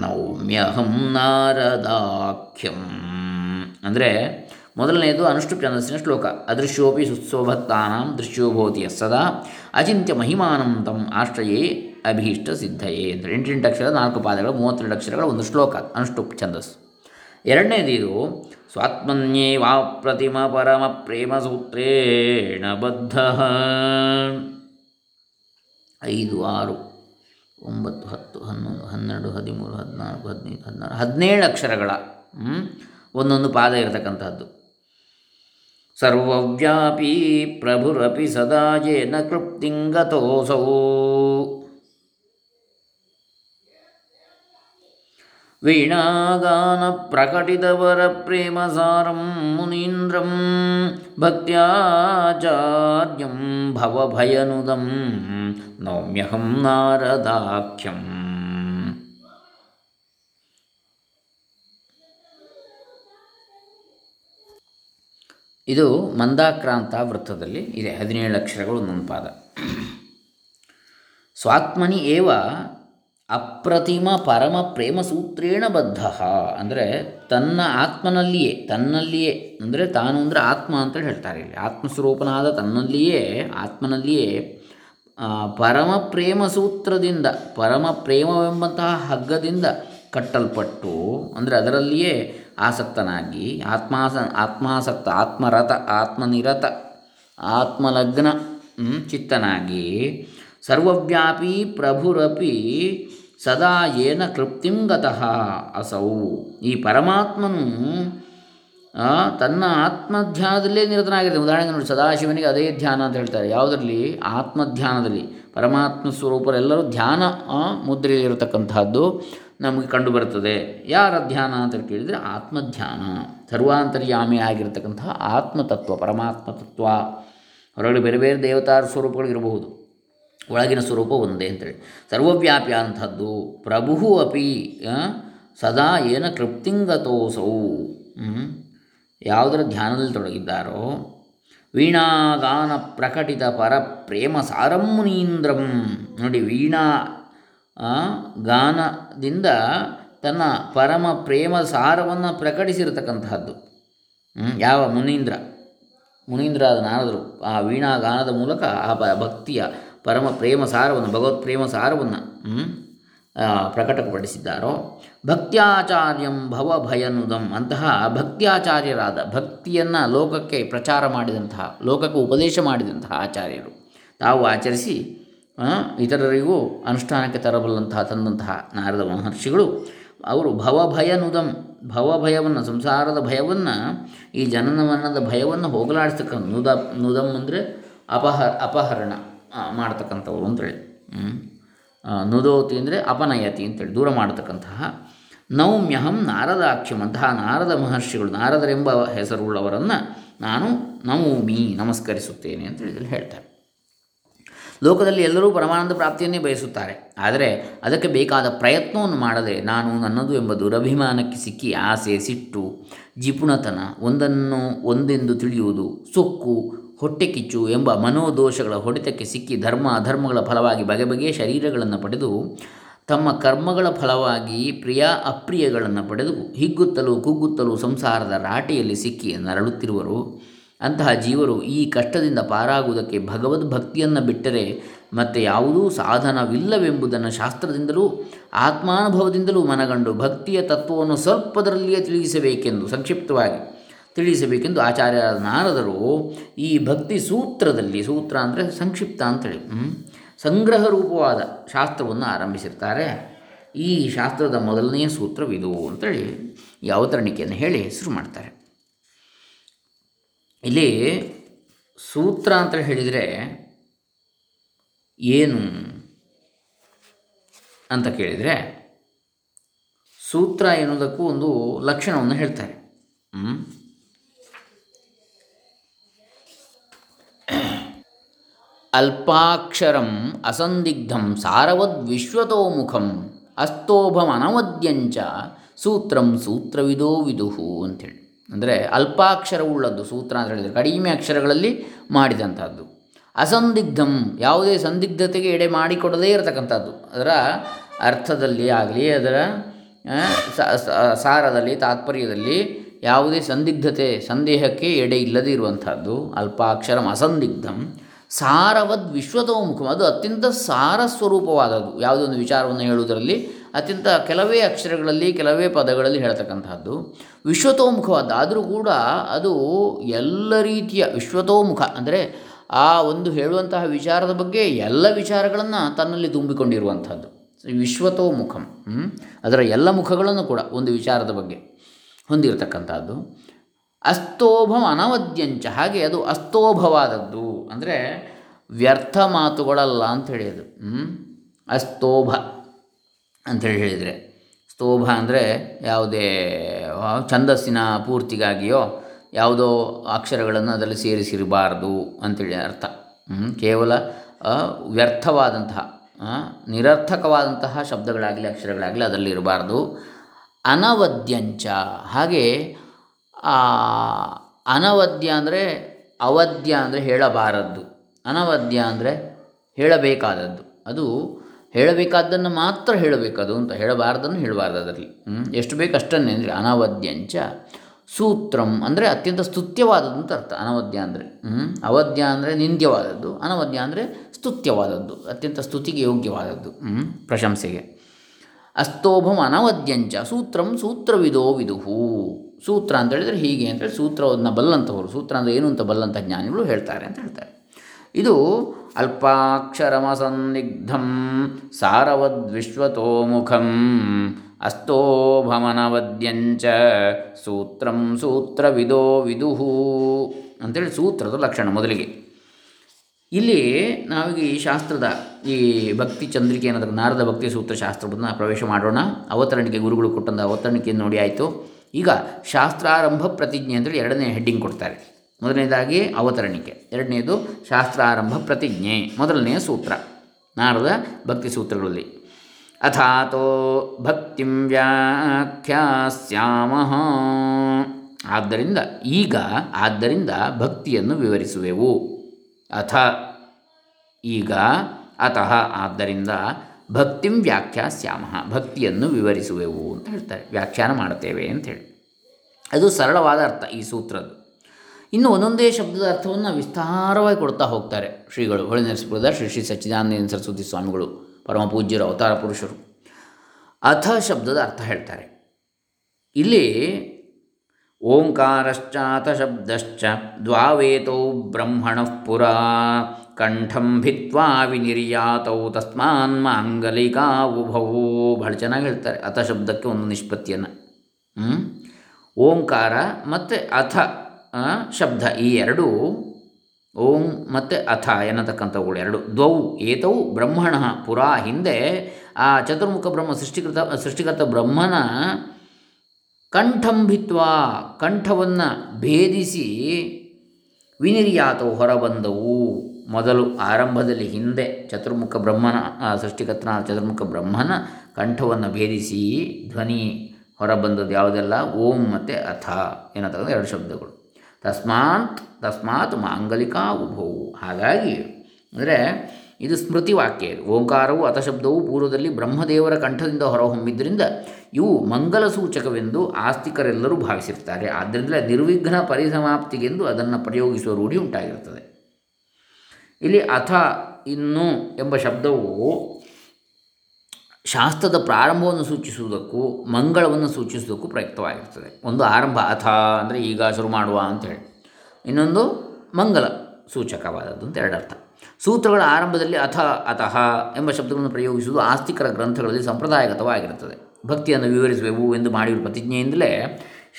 ನೌಮ್ಯಹಂ ನಾರದಾಖ್ಯಂ. ಅಂದರೆ ಮೊದಲನೆಯದು ಅನುಷ್ಠುಪ್ ಛಂದಸ್ಸಿನ ಶ್ಲೋಕ. ಅದೃಶ್ಯೋಪಿ ಸುಸ್ವಭಕ್ತಾನಾಂ ದೃಶ್ಯೋ ಭವತಿ ಯಃ ಸದಾ ಅಚಿಂತ್ಯ ಮಹಿಮಾನಂ ತಂ ಆಶ್ರಯೇ ಅಭೀಷ್ಟ ಸಿದ್ಧಯೇ ಅಂತ. ಎಂಟೆಂಟು ಅಕ್ಷರ ನಾಲ್ಕು ಪಾದಗಳು ಮೂವತ್ತೆರಡು ಅಕ್ಷರಗಳ ಒಂದು ಶ್ಲೋಕ ಅನುಷ್ಠುಪ್ ಛಂದಸ್ಸು. ಎರಡನೇದು ಇದು ಸ್ವಾತ್ಮನ್ಯೇವಾ ಪ್ರತಿಮ ಪರಮ ಪ್ರೇಮ ಸೂತ್ರೇಣ ಬದ್ಧಃ. ಐದು ಆರು ಒಂಬತ್ತು ಹತ್ತು ಹನ್ನೊಂದು ಹನ್ನೆರಡು ಹದಿಮೂರು ಹದಿನಾಲ್ಕು ಹದಿನೈದು ಹದಿನಾರು ಹದಿನೇಳು ಅಕ್ಷರಗಳ ಒಂದೊಂದು ಪಾದ ಇರತಕ್ಕಂಥದ್ದು. ಸರ್ವವ್ಯಾಪಿ ಪ್ರಭುರಪಿ ಸದಾ ಯೇನ ಕ್ಲುಪ್ತಿಂಗತೋಸೌ ವೀಣಾಗಾನ ಪ್ರಕಟಿತವರ ಪ್ರೇಮ ಸಾರಂ ಮುನೀಂದ್ರಂ ಭಕ್ತ್ಯಾಚಾರ್ಯಂ ಭವಭಯನುದಂ ನೌಮ್ಯಹಂ ನಾರದಾಖ್ಯಂ. ಇದು ಮಂದಾಕ್ರಾಂತ ವೃತ್ತದಲ್ಲಿ ಇದೆ. ಹದಿನೇಳು ಅಕ್ಷರಗಳು ಒಂದೊಂದು ಪಾದ. ಸ್ವಾತ್ಮನಿ ಏವ ಅಪ್ರತಿಮ ಪರಮ ಪ್ರೇಮ ಸೂತ್ರೇಣ ಬದ್ಧ. ಅಂದರೆ ತನ್ನ ಆತ್ಮನಲ್ಲಿಯೇ ತನ್ನಲ್ಲಿಯೇ ಅಂದರೆ ತಾನು ಅಂದರೆ ಆತ್ಮ ಅಂತೇಳಿ ಹೇಳ್ತಾರೆ. ಇಲ್ಲಿ ಆತ್ಮಸ್ವರೂಪನಾದ ತನ್ನಲ್ಲಿಯೇ ಆತ್ಮನಲ್ಲಿಯೇ ಪರಮ ಪ್ರೇಮ ಸೂತ್ರದಿಂದ ಪರಮ ಪ್ರೇಮವೆಂಬಂತಹ ಹಗ್ಗದಿಂದ ಕಟ್ಟಲ್ಪಟ್ಟು ಅಂದರೆ ಅದರಲ್ಲಿಯೇ ಆಸಕ್ತನಾಗಿ ಆತ್ಮಾಸ ಆತ್ಮಾಸಕ್ತ ಆತ್ಮರತ ಆತ್ಮನಿರತ ಆತ್ಮಲಗ್ನ ಚಿತ್ತನಾಗಿ ಸರ್ವವ್ಯಾಪಿ ಪ್ರಭುರಪಿ ಸದಾ ಯೇನ ಕ್ಲೃಪ್ತಿಂ ಗತಃ ಅಸೌ. ಈ ಪರಮಾತ್ಮನು ತನ್ನ ಆತ್ಮಧ್ಯಾನದಲ್ಲೇ ನಿರತನಾಗಿರ್ತಾನೆ. ಉದಾಹರಣೆಗೆ ನೋಡಿ, ಸದಾಶಿವನಿಗೆ ಅದೇ ಧ್ಯಾನ ಅಂತ ಹೇಳ್ತಾರೆ. ಯಾವುದರಲ್ಲಿ? ಆತ್ಮಧ್ಯಾನದಲ್ಲಿ. ಪರಮಾತ್ಮ ಸ್ವರೂಪರೆಲ್ಲರೂ ಧ್ಯಾನ ಮುದ್ರೆಯಲ್ಲಿರತಕ್ಕಂತಹದ್ದು ನಮಗೆ ಕಂಡುಬರುತ್ತದೆ. ಯಾರ ಧ್ಯಾನ ಅಂತ ಕೇಳಿದರೆ ಆತ್ಮಧ್ಯಾನ, ಸರ್ವಾಂತರ್ಯಾಮಿ ಆಗಿರತಕ್ಕಂತಹ ಆತ್ಮತತ್ವ ಪರಮಾತ್ಮ ತತ್ವ. ಹೊರಗಡೆ ಬೇರೆ ಬೇರೆ ದೇವತಾರ ಸ್ವರೂಪಗಳಿರಬಹುದು, ಒಳಗಿನ ಸ್ವರೂಪ ಒಂದೇ ಅಂತೇಳಿ. ಸರ್ವವ್ಯಾಪ್ಯ ಅಂಥದ್ದು. ಪ್ರಭು ಅಪಿ ಸದಾ ಏನ ಕ್ಲೃಪ್ತಿಂಗತೋಸೌ, ಯಾವುದರ ಧ್ಯಾನದಲ್ಲಿ ತೊಡಗಿದ್ದಾರೋ. ವೀಣಾಗಾನ ಪ್ರಕಟಿತ ಪರ ಪ್ರೇಮ ಸಾರಂ ಮುನೀಂದ್ರಂ. ನೋಡಿ, ವೀಣಾ ಗಾನದಿಂದ ತನ್ನ ಪರಮ ಪ್ರೇಮ ಸಾರವನ್ನು ಪ್ರಕಟಿಸಿರತಕ್ಕಂತಹದ್ದು ಯಾವ? ಮುನೀಂದ್ರ ಮುನೀಂದ್ರಾದ ನಾರದರು ಆ ವೀಣಾಗಾನದ ಮೂಲಕ ಆ ಭಕ್ತಿಯ ಪರಮ ಪ್ರೇಮ ಸಾರವನ್ನು, ಭಗವತ್ ಪ್ರೇಮ ಸಾರವನ್ನು ಪ್ರಕಟಪಡಿಸಿದ್ದಾರೋ. ಭಕ್ತ್ಯಾಚಾರ್ಯಂ ಭವಭಯನುದಂ, ಅಂತಹ ಭಕ್ತ್ಯಾಚಾರ್ಯರಾದ, ಭಕ್ತಿಯನ್ನು ಲೋಕಕ್ಕೆ ಪ್ರಚಾರ ಮಾಡಿದಂತಹ, ಲೋಕಕ್ಕೆ ಉಪದೇಶ ಮಾಡಿದಂತಹ ಆಚಾರ್ಯರು ತಾವು ಆಚರಿಸಿ ಇತರರಿಗೂ ಅನುಷ್ಠಾನಕ್ಕೆ ತರಬಲ್ಲಂತಹ ತಂದಂತಹ ನಾರದ ಮಹರ್ಷಿಗಳು ಅವರು ಭವಭಯನುದಂ, ಭವಭಯವನ್ನು, ಸಂಸಾರದ ಭಯವನ್ನು, ಈ ಜನನ ಮರಣದ ಭಯವನ್ನು ಹೋಗಲಾಡಿಸ್ತಕ್ಕ ನುದ ನುದಂ ಅಂದರೆ ಅಪಹ ಅಪಹರಣ ಮಾಡ್ತಕ್ಕಂಥವ್ರು ಅಂತೇಳಿ, ನುದೋತಿ ಅಂದರೆ ಅಪನಯತಿ ಅಂತೇಳಿ ದೂರ ಮಾಡತಕ್ಕಂತಹ ನೌಮ್ಯಹಂ ನಾರದಾಖ್ಯಂ, ಅಂತಹ ನಾರದ ಮಹರ್ಷಿಗಳು, ನಾರದರೆಂಬ ಹೆಸರುಳ್ಳವರನ್ನು ನಾನು ನೌಮಿ, ನಮಸ್ಕರಿಸುತ್ತೇನೆ ಅಂತೇಳಿ ಹೇಳ್ತಾರೆ. ಲೋಕದಲ್ಲಿ ಎಲ್ಲರೂ ಪರಮಾನಂದ ಪ್ರಾಪ್ತಿಯನ್ನೇ ಬಯಸುತ್ತಾರೆ, ಆದರೆ ಅದಕ್ಕೆ ಬೇಕಾದ ಪ್ರಯತ್ನವನ್ನು ಮಾಡದೆ ನಾನು ನನ್ನದು ಎಂಬ ದುರಭಿಮಾನಕ್ಕೆ ಸಿಕ್ಕಿ ಆಸೆ, ಸಿಟ್ಟು, ಜಿಪುಣತನ, ಒಂದನ್ನು ಒಂದೆಂದು ತಿಳಿಯುವುದು, ಸೊಕ್ಕು, ಹೊಟ್ಟೆ ಕಿಚ್ಚು ಎಂಬ ಮನೋದೋಷಗಳ ಹೊಡೆತಕ್ಕೆ ಸಿಕ್ಕಿ ಧರ್ಮ ಅಧರ್ಮಗಳ ಫಲವಾಗಿ ಬಗೆ ಬಗೆಯ ಶರೀರಗಳನ್ನು ಪಡೆದು ತಮ್ಮ ಕರ್ಮಗಳ ಫಲವಾಗಿ ಪ್ರಿಯ ಅಪ್ರಿಯಗಳನ್ನು ಪಡೆದು ಹಿಗ್ಗುತ್ತಲೂ ಕುಗ್ಗುತ್ತಲೂ ಸಂಸಾರದ ರಾಟೆಯಲ್ಲಿ ಸಿಕ್ಕಿ ನರಳುತ್ತಿರುವರು. ಅಂತಹ ಜೀವರು ಈ ಕಷ್ಟದಿಂದ ಪಾರಾಗುವುದಕ್ಕೆ ಭಗವದ್ಭಕ್ತಿಯನ್ನು ಬಿಟ್ಟರೆ ಮತ್ತೆ ಯಾವುದೂ ಸಾಧನವಿಲ್ಲವೆಂಬುದನ್ನು ಶಾಸ್ತ್ರದಿಂದಲೂ ಆತ್ಮಾನುಭವದಿಂದಲೂ ಮನಗಂಡು ಭಕ್ತಿಯ ತತ್ವವನ್ನು ಸ್ವಲ್ಪದರಲ್ಲಿಯೇ ತಿಳಿಸಬೇಕೆಂದು, ಸಂಕ್ಷಿಪ್ತವಾಗಿ ತಿಳಿಸಬೇಕೆಂದು ಆಚಾರ್ಯರಾದ ನಾರದರು ಈ ಭಕ್ತಿ ಸೂತ್ರದಲ್ಲಿ, ಸೂತ್ರ ಅಂದರೆ ಸಂಕ್ಷಿಪ್ತ ಅಂತೇಳಿ, ಸಂಗ್ರಹ ರೂಪವಾದ ಶಾಸ್ತ್ರವನ್ನು ಆರಂಭಿಸಿರ್ತಾರೆ. ಈ ಶಾಸ್ತ್ರದ ಮೊದಲನೆಯ ಸೂತ್ರವಿದು ಅಂತೇಳಿ ಈ ಅವತರಣಿಕೆಯನ್ನು ಹೇಳಿ ಶುರು ಮಾಡ್ತಾರೆ. ಇಲ್ಲಿ ಸೂತ್ರ ಅಂತ ಹೇಳಿದರೆ ಏನು ಅಂತ ಕೇಳಿದರೆ, ಸೂತ್ರ ಎನ್ನುವುದಕ್ಕೂ ಒಂದು ಲಕ್ಷಣವನ್ನು ಹೇಳ್ತಾರೆ. ಅಲ್ಪಾಕ್ಷರಂ ಅಸಂದಿಗ್ಧಂ ಸಾರವದ್ ವಿಶ್ವತೋಮುಖಂ ಅಸ್ತೋಭಂ ಅನವದ್ಯಂಚ ಸೂತ್ರಂ ಸೂತ್ರವಿದೋ ವಿದುಹು ಅಂತೇಳಿ. ಅಂದರೆ ಅಲ್ಪಾಕ್ಷರವುಳ್ಳದ್ದು ಸೂತ್ರ ಅಂತ ಹೇಳಿದರೆ ಕಡಿಮೆ ಅಕ್ಷರಗಳಲ್ಲಿ ಮಾಡಿದಂಥದ್ದು. ಅಸಂದಿಗ್ಧಂ ಯಾವುದೇ ಸಂದಿಗ್ಧತೆಗೆ ಎಡೆ ಮಾಡಿಕೊಡದೇ ಇರತಕ್ಕಂಥದ್ದು, ಅದರ ಅರ್ಥದಲ್ಲಿ ಆಗಲಿ ಅದರ ಸಾರದಲ್ಲಿ ತಾತ್ಪರ್ಯದಲ್ಲಿ ಯಾವುದೇ ಸಂದಿಗ್ಧತೆ ಸಂದೇಹಕ್ಕೆ ಎಡೆ ಇಲ್ಲದೇ ಇರುವಂಥದ್ದು. ಅಲ್ಪಾಕ್ಷರಂ ಅಸಂದಿಗ್ಧಂ ಸಾರವದ್ ವಿಶ್ವತೋಮುಖಂ, ಅದು ಅತ್ಯಂತ ಸಾರ ಸ್ವರೂಪವಾದದ್ದು. ಯಾವುದೊಂದು ವಿಚಾರವನ್ನು ಹೇಳುವುದರಲ್ಲಿ ಅತ್ಯಂತ ಕೆಲವೇ ಅಕ್ಷರಗಳಲ್ಲಿ ಕೆಲವೇ ಪದಗಳಲ್ಲಿ ಹೇಳ್ತಕ್ಕಂಥದ್ದು ವಿಶ್ವತೋಮುಖವಾದ. ಆದರೂ ಕೂಡ ಅದು ಎಲ್ಲ ರೀತಿಯ ವಿಶ್ವತೋಮುಖ ಅಂದರೆ ಆ ಒಂದು ಹೇಳುವಂತಹ ವಿಚಾರದ ಬಗ್ಗೆ ಎಲ್ಲ ವಿಚಾರಗಳನ್ನು ತನ್ನಲ್ಲಿ ತುಂಬಿಕೊಂಡಿರುವಂಥದ್ದು. ವಿಶ್ವತೋಮುಖಂ ಅದರ ಎಲ್ಲ ಮುಖಗಳನ್ನು ಕೂಡ ಒಂದು ವಿಚಾರದ ಬಗ್ಗೆ ಹೊಂದಿರತಕ್ಕಂಥದ್ದು. ಅಸ್ತೋಭಂ ಅನವದ್ಯಂಚ, ಹಾಗೆ ಅದು ಅಸ್ತೋಭವಾದದ್ದು ಅಂದರೆ ವ್ಯರ್ಥ ಮಾತುಗಳಲ್ಲ ಅಂಥೇಳಿ ಅದು ಅಸ್ತೋಭ ಅಂಥೇಳಿ ಹೇಳಿದರೆ, ಸ್ತೋಭ ಅಂದರೆ ಯಾವುದೇ ಛಂದಸ್ಸಿನ ಪೂರ್ತಿಗಾಗಿಯೋ ಯಾವುದೋ ಅಕ್ಷರಗಳನ್ನು ಅದರಲ್ಲಿ ಸೇರಿಸಿರಬಾರ್ದು ಅಂಥೇಳಿ ಅರ್ಥ. ಕೇವಲ ವ್ಯರ್ಥವಾದಂತಹ ನಿರರ್ಥಕವಾದಂತಹ ಶಬ್ದಗಳಾಗಲಿ ಅಕ್ಷರಗಳಾಗಲಿ ಅದರಲ್ಲಿ ಇರಬಾರ್ದು. ಅನವದ್ಯಂಚ, ಹಾಗೆ ಅನವದ್ಯ ಅಂದರೆ ಅವಧ್ಯ ಅಂದರೆ ಹೇಳಬಾರದ್ದು, ಅನವದ್ಯ ಅಂದರೆ ಹೇಳಬೇಕಾದದ್ದು, ಅದು ಹೇಳಬೇಕಾದ್ದನ್ನು ಮಾತ್ರ ಹೇಳಬೇಕದು ಅಂತ, ಹೇಳಬಾರ್ದನ್ನು ಹೇಳಬಾರ್ದು ಅದರಲ್ಲಿ, ಎಷ್ಟು ಬೇಕು ಅಷ್ಟನ್ನೇ ಅಂದರೆ ಅನವದ್ಯಂಚ ಸೂತ್ರಂ ಅಂದರೆ ಅತ್ಯಂತ ಸ್ತುತ್ಯವಾದದ್ದು ಅಂತ ಅರ್ಥ. ಅನವದ್ಯ ಅಂದರೆ ಅವಧ್ಯ ಅಂದರೆ ನಿಂದ್ಯವಾದದ್ದು, ಅನವದ್ಯ ಅಂದರೆ ಸ್ತುತ್ಯವಾದದ್ದು, ಅತ್ಯಂತ ಸ್ತುತಿಗೆ ಯೋಗ್ಯವಾದದ್ದು, ಪ್ರಶಂಸೆಗೆ. ಅಸ್ತೋಭಂ ಅನವದ್ಯಂಚ ಸೂತ್ರಂ ಸೂತ್ರವಿದೋ ವಿದುಹು, ಸೂತ್ರ ಅಂತ ಹೇಳಿದರೆ ಹೀಗೆ ಅಂತೇಳಿ ಸೂತ್ರವನ್ನು ಬಲ್ಲಂಥವರು, ಸೂತ್ರ ಅಂದರೆ ಏನು ಅಂತ ಬಲ್ಲಂಥ ಜ್ಞಾನಿಗಳು ಹೇಳ್ತಾರೆ ಅಂತ ಹೇಳ್ತಾರೆ. ಇದು ಅಲ್ಪಾಕ್ಷರಮಸನ್ನಿಗ್ಧಂ ಸಾರವದ್ವಿಶ್ವತೋಮುಖಂ ಅಸ್ತೋಭಮನವದ್ಯಂಚ ಸೂತ್ರಂ ಸೂತ್ರವಿದೋ ವಿದುಹು ಅಂತೇಳಿ ಸೂತ್ರದ ಲಕ್ಷಣ ಮೊದಲಿಗೆ. ಇಲ್ಲಿ ನಾವೀಗ ಈ ಶಾಸ್ತ್ರದ ಈ ಭಕ್ತಿ ಚಂದ್ರಿಕೆ ಅನ್ನೋದಕ್ಕೆ ನಾರದ ಭಕ್ತಿ ಸೂತ್ರ ಶಾಸ್ತ್ರವನ್ನು ಪ್ರವೇಶ ಮಾಡೋಣ. ಅವತರಣಿಕೆ ಗುರುಗಳು ಕೊಟ್ಟಂಥ ಅವತರಣಿಕೆಯನ್ನು ನೋಡಿ ಆಯಿತು. ಈಗ ಶಾಸ್ತ್ರಾರಂಭ ಪ್ರತಿಜ್ಞೆ ಅಂತೇಳಿ ಎರಡನೇ ಹೆಡ್ಡಿಂಗ್ ಕೊಡ್ತಾರೆ. ಮೊದಲನೇದಾಗಿ ಅವತರಣಿಕೆ, ಎರಡನೇದು ಶಾಸ್ತ್ರಾರಂಭ ಪ್ರತಿಜ್ಞೆ, ಮೊದಲನೆಯ ಸೂತ್ರ ನಾರದ ಭಕ್ತಿ ಸೂತ್ರಗಳಲ್ಲಿ. ಅಥಾತೋ ಭಕ್ತಿಂ ವ್ಯಾಖ್ಯಾಸ್ಯಾಮಃ, ಆದ್ದರಿಂದ ಈಗ ಆದ್ದರಿಂದ ಭಕ್ತಿಯನ್ನು ವಿವರಿಸುವೆವು. ಅಥ ಈಗ, ಅತಃ ಆದ್ದರಿಂದ ಭಕ್ತಿಂ ವ್ಯಾಖ್ಯಾಸ್ಯಾಮಃ ಭಕ್ತಿಯನ್ನು ವಿವರಿಸುವೆವು ಅಂತ ಹೇಳ್ತಾರೆ, ವ್ಯಾಖ್ಯಾನ ಮಾಡುತ್ತೇವೆ ಅಂಥೇಳಿ. ಅದು ಸರಳವಾದ ಅರ್ಥ ಈ ಸೂತ್ರದ್ದು. ಇನ್ನು ಒಂದೊಂದೇ ಶಬ್ದದ ಅರ್ಥವನ್ನು ವಿಸ್ತಾರವಾಗಿ ಕೊಡ್ತಾ ಹೋಗ್ತಾರೆ ಶ್ರೀಗಳು. ಹೊಳೆ ನರಸೀಪುರದ ಶ್ರೀ ಶ್ರೀ ಸಚ್ಚಿದಾನಂದ ಸರಸ್ವತಿ ಸ್ವಾಮಿಗಳು ಪರಮ ಪೂಜ್ಯರು, ಅವತಾರ ಪುರುಷರು. ಅಥ ಶಬ್ದದ ಅರ್ಥ ಹೇಳ್ತಾರೆ. ಇಲ್ಲಿ ಓಂಕಾರಶ್ಚಾಥ ಶಬ್ದಶ್ಚ ದ್ವಾವೇತೌ ಬ್ರಹ್ಮಣಃ ಪುರಾ ಕಂಠಂ ಭಿತ್ವಾ ವಿನಿರ್ಯಾತೌ ತಸ್ಮಾನ್ ಮಾಂಗಲಿಕಾ ಉಭೌ. ಬಹಳ ಚೆನ್ನಾಗಿ ಹೇಳ್ತಾರೆ ಅಥ ಶಬ್ದಕ್ಕೆ ಒಂದು ನಿಷ್ಪತ್ತಿಯನ್ನು. ಓಂಕಾರ ಮತ್ತು ಅಥ ಶಬ್ದ, ಈ ಎರಡು, ಓಂ ಮತ್ತು ಅಥ ಎನ್ನತಕ್ಕಂಥವುಗಳು ಎರಡು, ದ್ವೌ ಏತೌ ಬ್ರಹ್ಮಣಃ ಪುರಾ. ಹಿಂದೆ ಆ ಚತುರ್ಮುಖ ಬ್ರಹ್ಮ ಸೃಷ್ಟಿಕೃತ ಸೃಷ್ಟಿಕರ್ತ ಬ್ರಹ್ಮನ ಕಂಠಂಭಿತ್ವಾ, ಕಂಠವನ್ನು ಭೇದಿಸಿ ವಿನಿರ್ಯಾತವು, ಹೊರಬಂದವು. ಮೊದಲು ಆರಂಭದಲ್ಲಿ ಹಿಂದೆ ಚತುರ್ಮುಖ ಬ್ರಹ್ಮನ ಸೃಷ್ಟಿಕರ್ತನ ಚತುರ್ಮುಖ ಬ್ರಹ್ಮನ ಕಂಠವನ್ನು ಭೇದಿಸಿ ಧ್ವನಿ ಹೊರಬಂದದ್ದು ಯಾವುದೆಲ್ಲ? ಓಂ ಮತ್ತು ಅಥ ಏನಂತಕ್ಕಂಥ ಎರಡು ಶಬ್ದಗಳು. ತಸ್ಮಾತ್ ತಸ್ಮಾತ್ ಮಾಂಗಲಿಕಾ ಉಭೌ. ಹಾಗಾಗಿ ಅಂದರೆ ಇದು ಸ್ಮೃತಿ ವಾಕ್ಯ. ಓಂಕಾರವು ಅಥಶಬ್ದವು ಪೂರ್ವದಲ್ಲಿ ಬ್ರಹ್ಮದೇವರ ಕಂಠದಿಂದ ಹೊರಹೊಮ್ಮಿದ್ದರಿಂದ ಇವು ಮಂಗಲ ಸೂಚಕವೆಂದು ಆಸ್ತಿಕರೆಲ್ಲರೂ ಭಾವಿಸಿರ್ತಾರೆ. ಆದ್ದರಿಂದಲೇ ನಿರ್ವಿಘ್ನ ಪರಿಸಮಾಪ್ತಿಗೆಂದು ಅದನ್ನು ಪ್ರಯೋಗಿಸುವ ರೂಢಿ ಉಂಟಾಗಿರ್ತದೆ. ಇಲ್ಲಿ ಅಥ ಇನ್ನು ಎಂಬ ಶಬ್ದವು ಶಾಸ್ತ್ರದ ಪ್ರಾರಂಭವನ್ನು ಸೂಚಿಸುವುದಕ್ಕೂ ಮಂಗಳವನ್ನು ಸೂಚಿಸುವುದಕ್ಕೂ ಪ್ರಯುಕ್ತವಾಗಿರ್ತದೆ. ಒಂದು ಆರಂಭ ಅಥ ಅಂದರೆ ಈಗ ಶುರು ಮಾಡುವ ಅಂಥೇಳಿ, ಇನ್ನೊಂದು ಮಂಗಲ ಸೂಚಕವಾದದ್ದು ಅಂತ ಎರಡರ್ಥ. ಸೂತ್ರಗಳ ಆರಂಭದಲ್ಲಿ ಅಥ ಅತಃ ಎಂಬ ಶಬ್ದಗಳನ್ನು ಪ್ರಯೋಗಿಸುವುದು ಆಸ್ತಿಕರ ಗ್ರಂಥಗಳಲ್ಲಿ ಸಂಪ್ರದಾಯಗತವಾಗಿರುತ್ತದೆ. ಭಕ್ತಿಯನ್ನು ವಿವರಿಸುವೆವು ಎಂದು ಮಾಡಿರುವ ಪ್ರತಿಜ್ಞೆಯಿಂದಲೇ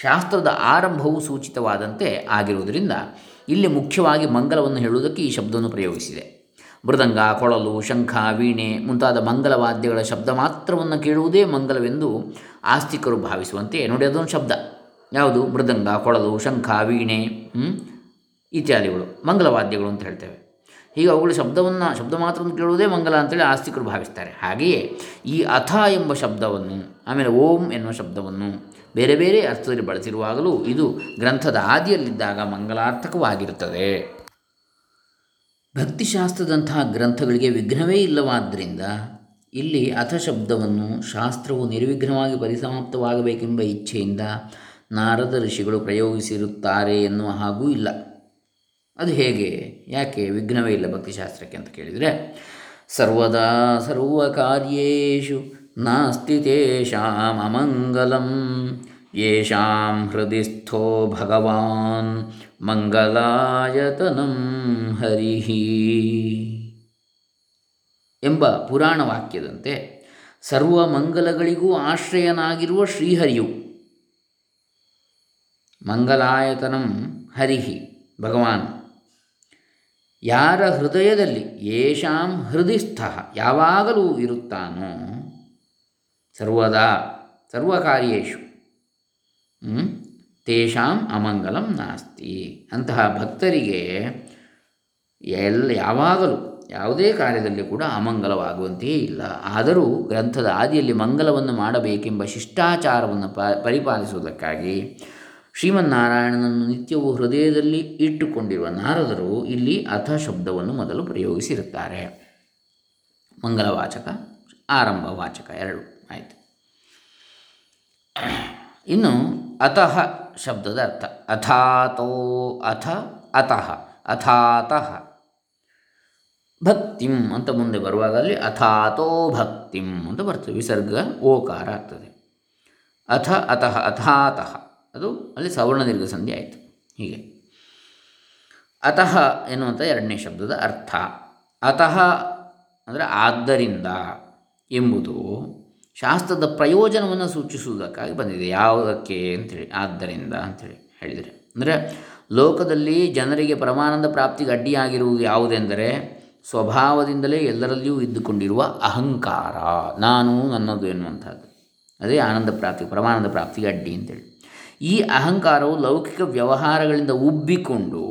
ಶಾಸ್ತ್ರದ ಆರಂಭವು ಸೂಚಿತವಾದಂತೆ ಆಗಿರುವುದರಿಂದ ಇಲ್ಲಿ ಮುಖ್ಯವಾಗಿ ಮಂಗಲವನ್ನು ಹೇಳುವುದಕ್ಕೆ ಈ ಶಬ್ದವನ್ನು ಪ್ರಯೋಗಿಸಿದೆ. ಮೃದಂಗ, ಕೊಳಲು, ಶಂಖ, ವೀಣೆ ಮುಂತಾದ ಮಂಗಲವಾದ್ಯಗಳ ಶಬ್ದ ಮಾತ್ರವನ್ನು ಕೇಳುವುದೇ ಮಂಗಲವೆಂದು ಆಸ್ತಿಕರು ಭಾವಿಸುವಂತೆ ನೋಡಿ. ಅದೊಂದು ಶಬ್ದ ಯಾವುದು? ಮೃದಂಗ, ಕೊಳಲು, ಶಂಖ, ವೀಣೆ ಇತ್ಯಾದಿಗಳು ಮಂಗಲವಾದ್ಯಗಳು ಅಂತ ಹೇಳ್ತೇವೆ. ಹೀಗೆ ಅವುಗಳ ಶಬ್ದವನ್ನು ಶಬ್ದ ಮಾತ್ರವನ್ನು ಕೇಳುವುದೇ ಮಂಗಲ ಅಂತೇಳಿ ಆಸ್ತಿಕರು ಭಾವಿಸ್ತಾರೆ. ಹಾಗೆಯೇ ಈ ಅಥ ಎಂಬ ಶಬ್ದವನ್ನು, ಆಮೇಲೆ ಓಂ ಎನ್ನುವ ಶಬ್ದವನ್ನು ಬೇರೆ ಬೇರೆ ಅರ್ಥದಲ್ಲಿ ಬಳಸಿರುವಾಗಲೂ ಇದು ಗ್ರಂಥದ ಆದಿಯಲ್ಲಿದ್ದಾಗ ಮಂಗಲಾರ್ಥಕವಾಗಿರುತ್ತದೆ. ಭಕ್ತಿಶಾಸ್ತ್ರದಂತಹ ಗ್ರಂಥಗಳಿಗೆ ವಿಘ್ನವೇ ಇಲ್ಲವಾದ್ದರಿಂದ ಇಲ್ಲಿ ಅಥ ಶಬ್ದವನ್ನು ಶಾಸ್ತ್ರವು ನಿರ್ವಿಘ್ನವಾಗಿ ಪರಿಸಮಾಪ್ತವಾಗಬೇಕೆಂಬ ಇಚ್ಛೆಯಿಂದ ನಾರದ ಋಷಿಗಳು ಪ್ರಯೋಗಿಸಿರುತ್ತಾರೆ ಎನ್ನುವ ಹಾಗೂ ಇಲ್ಲ. ಅದು ಹೇಗೆ, ಯಾಕೆ ವಿಘ್ನವೇ ಇಲ್ಲ ಭಕ್ತಿಶಾಸ್ತ್ರಕ್ಕೆ ಅಂತ ಕೇಳಿದರೆ, ಸರ್ವದಾ ಸರ್ವಕಾರ್ಯೇಷು ನಾಸ್ತಿ ತೇಷಾಂ ಅಮಂಗಲಂ ಯೇಷಾಂ ಹೃದಯ ಸ್ಥೋ ಭಗವಾನ್ ಮಂಗಲಾಯತನಂ ಹರಿಹಿ ಎಂಬ ಪುರಾಣ ವಾಕ್ಯದಂತೆ ಸರ್ವ ಮಂಗಲಗಳಿಗೂ ಆಶ್ರಯನಾಗಿರುವ ಶ್ರೀಹರಿಯು ಮಂಗಲಾಯತನಂ ಹರಿಹಿ ಭಗವಾನ್ ಯಾರ ಹೃದಯದಲ್ಲಿ ಯೇಷಾಂ ಹೃದಯಸ್ಥಃ ಯಾವಾಗಲೂ ಇರುತ್ತಾನೋ, ಸರ್ವದಾ ಸರ್ವಕಾರ್ಯೇಷು ತೇಷಾಂ ಅಮಂಗಲಂ ನಾಸ್ತಿ, ಅಂತಹ ಭಕ್ತರಿಗೆ ಎಲ್ಲ ಯಾವಾಗಲೂ ಯಾವುದೇ ಕಾರ್ಯದಲ್ಲಿ ಕೂಡ ಅಮಂಗಲವಾಗುವಂತೆಯೇ ಇಲ್ಲ. ಆದರೂ ಗ್ರಂಥದ ಆದಿಯಲ್ಲಿ ಮಂಗಲವನ್ನು ಮಾಡಬೇಕೆಂಬ ಶಿಷ್ಟಾಚಾರವನ್ನು ಪ ಪರಿಪಾಲಿಸುವುದಕ್ಕಾಗಿ ಶ್ರೀಮನ್ನಾರಾಯಣನನ್ನು ನಿತ್ಯವೂ ಹೃದಯದಲ್ಲಿ ಇಟ್ಟುಕೊಂಡಿರುವ ನಾರದರು ಇಲ್ಲಿ ಅಥ ಶಬ್ದವನ್ನು ಮೊದಲು ಪ್ರಯೋಗಿಸಿರುತ್ತಾರೆ. ಮಂಗಲವಾಚಕ, ಆರಂಭವಾಚಕ ಎರಡು ಆಯಿತು. ಇನ್ನು ಅತಃ ಶಬ್ದದ ಅರ್ಥ ಅಥಾತೋ ಅಥ ಅತಃ ಅಥಾತಃ ಭಕ್ತಿಂ ಅಂತ ಮುಂದೆ ಬರುವಾಗ ಅಲ್ಲಿ ಅಥಾತೋ ಭಕ್ತಿಂ ಅಂತ ಬರ್ತದೆ. ವಿಸರ್ಗ ಓಕಾರ ಆಗ್ತದೆ. ಅಥ ಅತಃ ಅಥಾತಃ ಅದು ಅಲ್ಲಿ ಸವರ್ಣ ದೀರ್ಘ ಸಂಧಿ ಆಯಿತು. ಹೀಗೆ ಅತಃ ಎನ್ನುವಂಥ ಎರಡನೇ ಶಬ್ದದ ಅರ್ಥ. ಅತಃ ಅಂದರೆ ಆದ್ದರಿಂದ ಎಂಬುದು ಶಾಸ್ತ್ರದ ಪ್ರಯೋಜನವನ್ನು ಸೂಚಿಸುವುದಕ್ಕಾಗಿ ಬಂದಿದೆ. ಯಾವುದಕ್ಕೆ ಅಂಥೇಳಿ ಆದ್ದರಿಂದ ಅಂಥೇಳಿ ಹೇಳಿದರೆ, ಅಂದರೆ ಲೋಕದಲ್ಲಿ ಜನರಿಗೆ ಪರಮಾನಂದ ಪ್ರಾಪ್ತಿಗೆ ಅಡ್ಡಿಯಾಗಿರುವುದು ಯಾವುದೆಂದರೆ ಸ್ವಭಾವದಿಂದಲೇ ಎಲ್ಲರಲ್ಲಿಯೂ ಇದ್ದುಕೊಂಡಿರುವ ಅಹಂಕಾರ, ನಾನು ನನ್ನದು ಎನ್ನುವಂಥದ್ದು. ಅದೇ ಆನಂದ ಪ್ರಾಪ್ತಿ, ಪರಮಾನಂದ ಪ್ರಾಪ್ತಿಗೆ ಅಡ್ಡಿ ಅಂತೇಳಿ. ಈ ಅಹಂಕಾರವು ಲೌಕಿಕ ವ್ಯವಹಾರಗಳಿಂದ ಉಬ್ಬಿಕೊಂಡು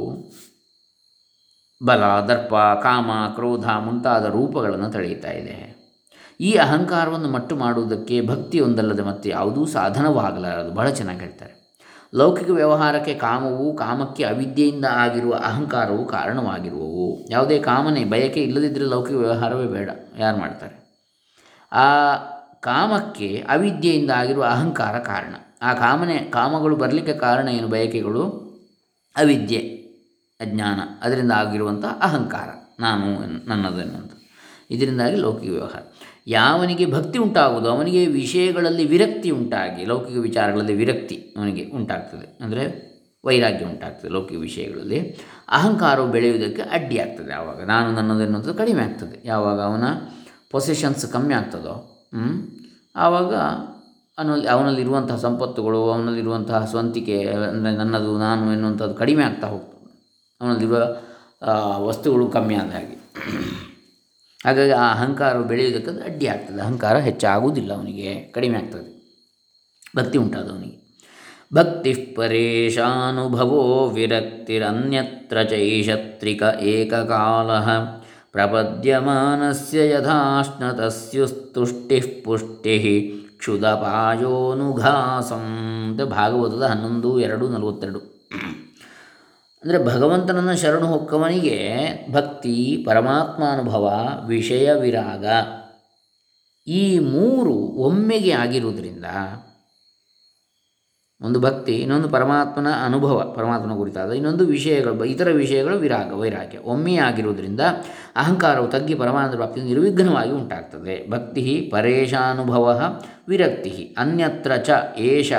ಬಲ, ದರ್ಪ, ಕಾಮ, ಕ್ರೋಧ ಮುಂತಾದ ರೂಪಗಳನ್ನು ತಳೆಯುತ್ತಾ ಇದೆ. ಈ ಅಹಂಕಾರವನ್ನು ಮಟ್ಟು ಮಾಡುವುದಕ್ಕೆ ಭಕ್ತಿಯೊಂದಲ್ಲದೆ ಮತ್ತು ಯಾವುದೂ ಸಾಧನವಾಗಲಾರದು. ಬಹಳ ಚೆನ್ನಾಗಿ ಹೇಳ್ತಾರೆ. ಲೌಕಿಕ ವ್ಯವಹಾರಕ್ಕೆ ಕಾಮವು, ಕಾಮಕ್ಕೆ ಅವಿದ್ಯೆಯಿಂದ ಆಗಿರುವ ಅಹಂಕಾರವು ಕಾರಣವಾಗಿರುವವು. ಯಾವುದೇ ಕಾಮನೆ ಬಯಕೆ ಇಲ್ಲದಿದ್ದರೆ ಲೌಕಿಕ ವ್ಯವಹಾರವೇ ಬೇಡ, ಯಾರು ಮಾಡ್ತಾರೆ? ಆ ಕಾಮಕ್ಕೆ ಅವಿದ್ಯೆಯಿಂದ ಆಗಿರುವ ಅಹಂಕಾರ ಕಾರಣ. ಆ ಕಾಮನೆ, ಕಾಮಗಳು ಬರಲಿಕ್ಕೆ ಕಾರಣ ಏನು? ಬಯಕೆಗಳು, ಅವಿದ್ಯೆ, ಅಜ್ಞಾನ, ಅದರಿಂದ ಆಗಿರುವಂಥ ಅಹಂಕಾರ, ನಾನು ನನ್ನದೆನ್ನುವಂಥ ಇದರಿಂದಾಗಿ ಲೌಕಿಕ ವ್ಯವಹಾರ. ಯಾವನಿಗೆ ಭಕ್ತಿ ಉಂಟಾಗುವುದು ಅವನಿಗೆ ವಿಷಯಗಳಲ್ಲಿ ವಿರಕ್ತಿ ಉಂಟಾಗಿ ಲೌಕಿಕ ವಿಚಾರಗಳಲ್ಲಿ ವಿರಕ್ತಿ ಅವನಿಗೆ ಉಂಟಾಗ್ತದೆ, ಅಂದರೆ ವೈರಾಗ್ಯ ಉಂಟಾಗ್ತದೆ. ಲೌಕಿಕ ವಿಷಯಗಳಲ್ಲಿ ಅಹಂಕಾರವು ಬೆಳೆಯುವುದಕ್ಕೆ ಅಡ್ಡಿಯಾಗ್ತದೆ. ಆವಾಗ ನಾನು ನನ್ನದೆನ್ನುವಂಥದ್ದು ಕಡಿಮೆ ಆಗ್ತದೆ. ಯಾವಾಗ ಅವನ ಪೊಸೆಷನ್ಸ್ ಕಮ್ಮಿ ಆಗ್ತದೋ ಆವಾಗ ಅವನಲ್ಲಿ ಅವನಲ್ಲಿರುವಂತಹ ಸಂಪತ್ತುಗಳು, ಅವನಲ್ಲಿರುವಂತಹ ಸ್ವಂತಿಕೆ, ಅಂದರೆ ನನ್ನದು ನಾನು ಎನ್ನುವಂಥದ್ದು ಕಡಿಮೆ ಆಗ್ತಾ ಹೋಗ್ತದೆ. ಅವನಲ್ಲಿರುವ ವಸ್ತುಗಳು ಕಮ್ಮಿ ಆದ ಹಾಗೆ, ಹಾಗಾಗಿ ಆ ಅಹಂಕಾರ ಬೆಳೆಯುವುದಕ್ಕೆ ಅಡ್ಡಿ ಆಗ್ತದೆ. ಅಹಂಕಾರ ಹೆಚ್ಚಾಗುವುದಿಲ್ಲ, ಅವನಿಗೆ ಕಡಿಮೆ ಆಗ್ತದೆ. ಭಕ್ತಿ ಉಂಟಾದವನಿಗೆ ಭಕ್ತಿ ಪರೇಶಾನುಭವೋ ವಿರಕ್ತಿರನ್ಯತ್ರ ಚೈಷತ್ರಿಕ ಏಕಕಾಲ ಪ್ರಪದ್ಯಮಾನಸ್ಯ ಯಥಾಶ್ನತಸ್ಯುಸ್ತುಷ್ಟಿ ಪುಷ್ಟಿ ಕ್ಷುದಪಾಯೋನುಘಾಸಂ ಅಂತ ಭಾಗವತದ ಹನ್ನೊಂದು ಎರಡು ನಲವತ್ತೆರಡು. ಅಂದರೆ ಭಗವಂತನನ್ನು ಶರಣು ಹೊಕ್ಕವನಿಗೆ ಭಕ್ತಿ, ಪರಮಾತ್ಮಾನುಭವ, ವಿಷಯ ವಿರಾಗ ಈ ಮೂರು ಒಮ್ಮೆಗೆ ಆಗಿರುವುದರಿಂದ, ಒಂದು ಭಕ್ತಿ, ಇನ್ನೊಂದು ಪರಮಾತ್ಮನ ಅನುಭವ, ಪರಮಾತ್ಮನ ಕುರಿತಾದ, ಇನ್ನೊಂದು ವಿಷಯಗಳು, ಇತರ ವಿಷಯಗಳು ವಿರಾಗ, ವೈರಾಗ್ಯ ಒಮ್ಮೆಯೇ ಆಗಿರುವುದರಿಂದ ಅಹಂಕಾರವು ತಗ್ಗಿ ಪರಮಾನಂದ ಪ್ರಾಪ್ತಿ ನಿರ್ವಿಘ್ನವಾಗಿ ಉಂಟಾಗ್ತದೆ. ಭಕ್ತಿ ಪರೇಶಾನುಭವ ವಿರಕ್ತಿ ಅನ್ಯತ್ರ ಚ ಏಷ